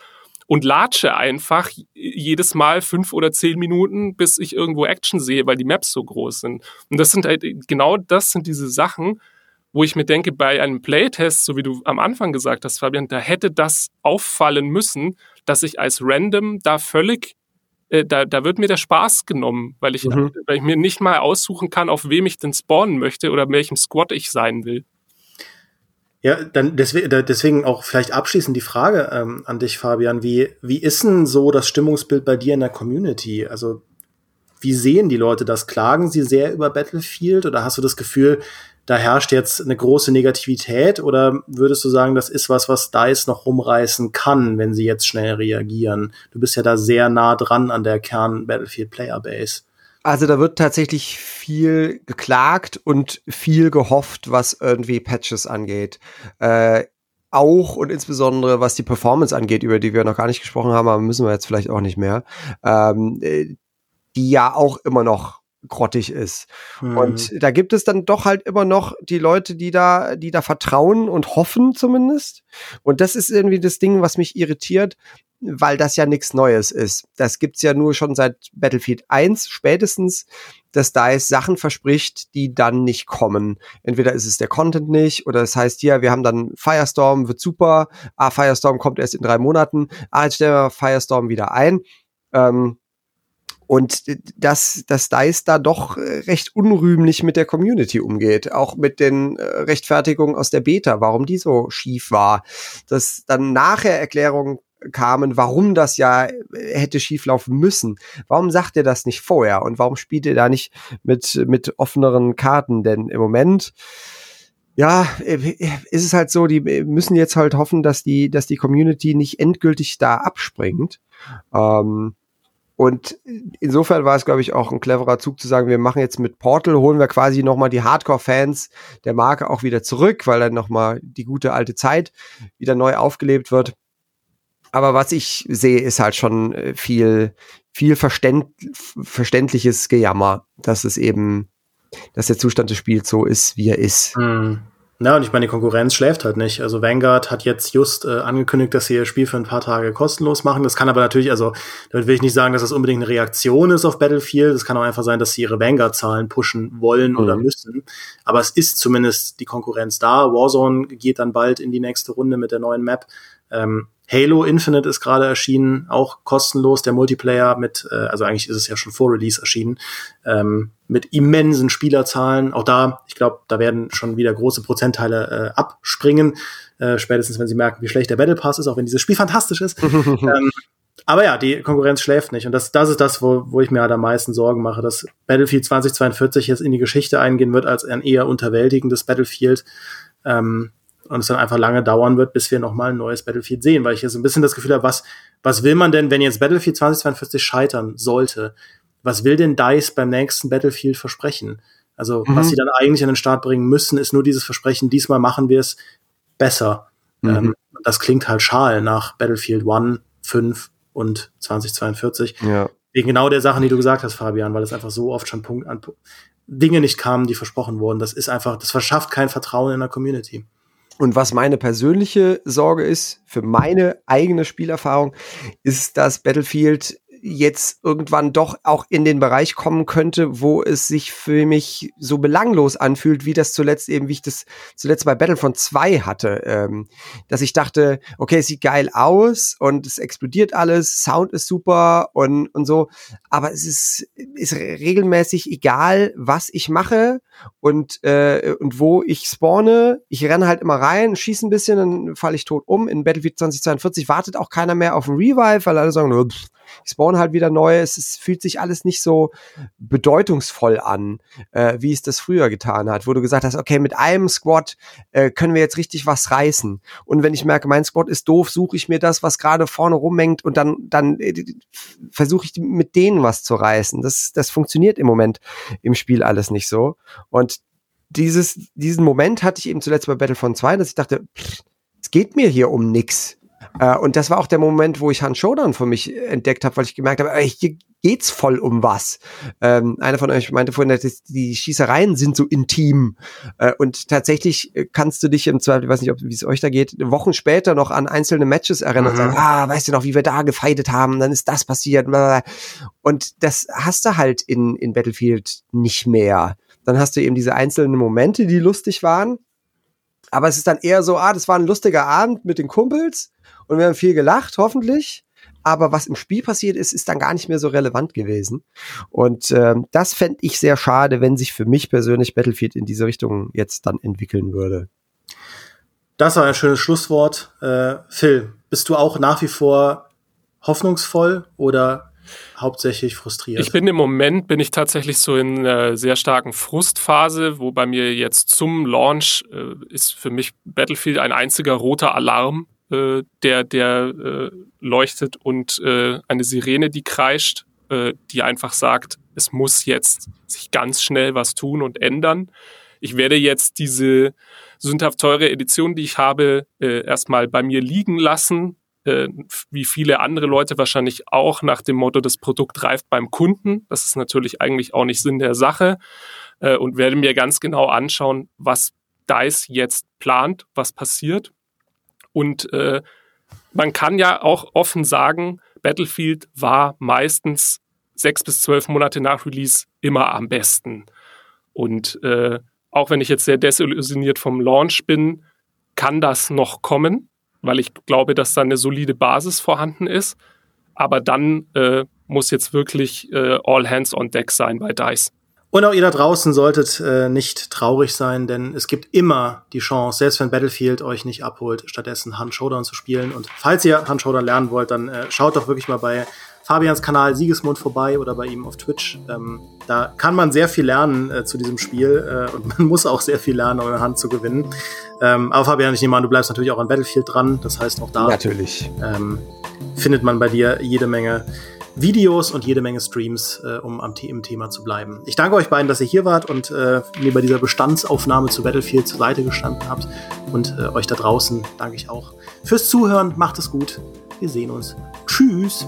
und latsche einfach jedes Mal 5 oder 10 Minuten, bis ich irgendwo Action sehe, weil die Maps so groß sind. Und das sind halt, genau das sind diese Sachen, wo ich mir denke, bei einem Playtest, so wie du am Anfang gesagt hast, Fabian, da hätte das auffallen müssen, dass ich als Random da völlig, da wird mir der Spaß genommen, weil ich mir nicht mal aussuchen kann, auf wem ich denn spawnen möchte oder in welchem Squad ich sein will. Ja, dann deswegen auch vielleicht abschließend die Frage an dich, Fabian. Wie ist denn so das Stimmungsbild bei dir in der Community? Also wie sehen die Leute das? Klagen sie sehr über Battlefield oder hast du das Gefühl, da herrscht jetzt eine große Negativität? Oder würdest du sagen, das ist was DICE noch rumreißen kann, wenn sie jetzt schnell reagieren? Du bist ja da sehr nah dran an der Kern-Battlefield-Playerbase. Also da wird tatsächlich viel geklagt und viel gehofft, was irgendwie Patches angeht. Auch und insbesondere, was die Performance angeht, über die wir noch gar nicht gesprochen haben, aber müssen wir jetzt vielleicht auch nicht mehr, die ja auch immer noch grottig ist. Mhm. Und da gibt es dann doch halt immer noch die Leute, die da vertrauen und hoffen zumindest. Und das ist irgendwie das Ding, was mich irritiert, weil das ja nichts Neues ist. Das gibt's ja nur schon seit Battlefield 1 spätestens, dass DICE Sachen verspricht, die dann nicht kommen. Entweder ist es der Content nicht, oder es heißt hier, wir haben dann Firestorm, wird super, Firestorm kommt erst in 3 Monaten, jetzt stellen wir Firestorm wieder ein. Und dass DICE da doch recht unrühmlich mit der Community umgeht, auch mit den Rechtfertigungen aus der Beta, warum die so schief war, dass dann nachher Erklärungen kamen, warum das ja hätte schieflaufen müssen. Warum sagt ihr das nicht vorher? Und warum spielt ihr da nicht mit offeneren Karten? Denn im Moment, ja, ist es halt so, die müssen jetzt halt hoffen, dass die Community nicht endgültig da abspringt. Und insofern war es, glaube ich, auch ein cleverer Zug zu sagen, wir machen jetzt mit Portal, holen wir quasi nochmal die Hardcore-Fans der Marke auch wieder zurück, weil dann nochmal die gute alte Zeit wieder neu aufgelebt wird. Aber was ich sehe, ist halt schon viel verständliches Gejammer, dass der Zustand des Spiels so ist, wie er ist. Mhm. Ja, und ich meine, die Konkurrenz schläft halt nicht. Also Vanguard hat jetzt just angekündigt, dass sie ihr Spiel für ein paar Tage kostenlos machen. Das kann aber natürlich, also damit will ich nicht sagen, dass das unbedingt eine Reaktion ist auf Battlefield. Das kann auch einfach sein, dass sie ihre Vanguard-Zahlen pushen wollen oder müssen. Aber es ist zumindest die Konkurrenz da. Warzone geht dann bald in die nächste Runde mit der neuen Map. Halo Infinite ist gerade erschienen, auch kostenlos, der Multiplayer mit, also eigentlich ist es ja schon vor Release erschienen, mit immensen Spielerzahlen. Auch da, ich glaube, da werden schon wieder große Prozentteile abspringen, spätestens wenn sie merken, wie schlecht der Battle Pass ist, auch wenn dieses Spiel fantastisch ist. Aber ja, die Konkurrenz schläft nicht und das ist das, wo ich mir halt am meisten Sorgen mache, dass Battlefield 2042 jetzt in die Geschichte eingehen wird als ein eher unterwältigendes Battlefield, und es dann einfach lange dauern wird, bis wir nochmal ein neues Battlefield sehen, weil ich jetzt ein bisschen das Gefühl habe, was will man denn, wenn jetzt Battlefield 2042 scheitern sollte? Was will denn DICE beim nächsten Battlefield versprechen? Also, was sie dann eigentlich an den Start bringen müssen, ist nur dieses Versprechen, diesmal machen wir es besser. Das klingt halt schal nach Battlefield 1, 5 und 2042. Ja. Wegen genau der Sachen, die du gesagt hast, Fabian, weil es einfach so oft schon Punkt an Dinge nicht kamen, die versprochen wurden. Das ist einfach, das verschafft kein Vertrauen in der Community. Und was meine persönliche Sorge ist, für meine eigene Spielerfahrung, ist, dass Battlefield jetzt irgendwann doch auch in den Bereich kommen könnte, wo es sich für mich so belanglos anfühlt, wie ich das zuletzt bei Battlefront 2 hatte. Dass ich dachte, okay, es sieht geil aus und es explodiert alles, Sound ist super und so, aber es ist regelmäßig egal, was ich mache und wo ich spawne. Ich renne halt immer rein, schieße ein bisschen, dann falle ich tot um. In Battlefield 2042 wartet auch keiner mehr auf ein Revive, weil alle sagen, ich spawn halt wieder neu, es fühlt sich alles nicht so bedeutungsvoll an, wie es das früher getan hat, wo du gesagt hast, okay, mit einem Squad können wir jetzt richtig was reißen. Und wenn ich merke, mein Squad ist doof, suche ich mir das, was gerade vorne rummengt und dann versuche ich mit denen was zu reißen. Das funktioniert im Moment im Spiel alles nicht so. Und diesen Moment hatte ich eben zuletzt bei Battlefront 2, dass ich dachte, es geht mir hier um nix. Und das war auch der Moment, wo ich Hunt Showdown für mich entdeckt habe, weil ich gemerkt habe, hier geht's voll um was. Einer von euch meinte vorhin, dass die Schießereien sind so intim. Und tatsächlich kannst du dich im Zweifel, ich weiß nicht, wie es euch da geht, Wochen später noch an einzelne Matches erinnern und sagen, weißt du noch, wie wir da gefeitet haben, dann ist das passiert. Und das hast du halt in Battlefield nicht mehr. Dann hast du eben diese einzelnen Momente, die lustig waren. Aber es ist dann eher so, das war ein lustiger Abend mit den Kumpels und wir haben viel gelacht, hoffentlich. Aber was im Spiel passiert ist, ist dann gar nicht mehr so relevant gewesen. Und das fände ich sehr schade, wenn sich für mich persönlich Battlefield in diese Richtung jetzt dann entwickeln würde. Das war ein schönes Schlusswort. Phil, bist du auch nach wie vor hoffnungsvoll oder hauptsächlich frustriert? Ich bin im Moment tatsächlich so in einer sehr starken Frustphase, wo bei mir jetzt zum Launch ist für mich Battlefield ein einziger roter Alarm, der leuchtet und eine Sirene, die kreischt, die einfach sagt, es muss jetzt sich ganz schnell was tun und ändern. Ich werde jetzt diese sündhaft teure Edition, die ich habe, erstmal bei mir liegen lassen, wie viele andere Leute wahrscheinlich auch, nach dem Motto, das Produkt reift beim Kunden. Das ist natürlich eigentlich auch nicht Sinn der Sache, und werde mir ganz genau anschauen, was DICE jetzt plant, was passiert. Und man kann ja auch offen sagen, Battlefield war meistens 6 bis 12 Monate nach Release immer am besten. Und auch wenn ich jetzt sehr desillusioniert vom Launch bin, kann das noch kommen, weil ich glaube, dass da eine solide Basis vorhanden ist. Aber dann muss jetzt wirklich all hands on deck sein bei DICE. Und auch ihr da draußen solltet nicht traurig sein, denn es gibt immer die Chance, selbst wenn Battlefield euch nicht abholt, stattdessen Hunt Showdown zu spielen. Und falls ihr Hunt Showdown lernen wollt, dann schaut doch wirklich mal bei Fabians Kanal Siegesmund vorbei oder bei ihm auf Twitch. Da kann man sehr viel lernen zu diesem Spiel, und man muss auch sehr viel lernen, um Hunt zu gewinnen. Aber Fabian, ich nehme an, du bleibst natürlich auch an Battlefield dran. Das heißt, auch da natürlich findet man bei dir jede Menge Videos und jede Menge Streams, um im Thema zu bleiben. Ich danke euch beiden, dass ihr hier wart und mir bei dieser Bestandsaufnahme zu Battlefield zur Seite gestanden habt. Und euch da draußen danke ich auch fürs Zuhören. Macht es gut. Wir sehen uns. Tschüss.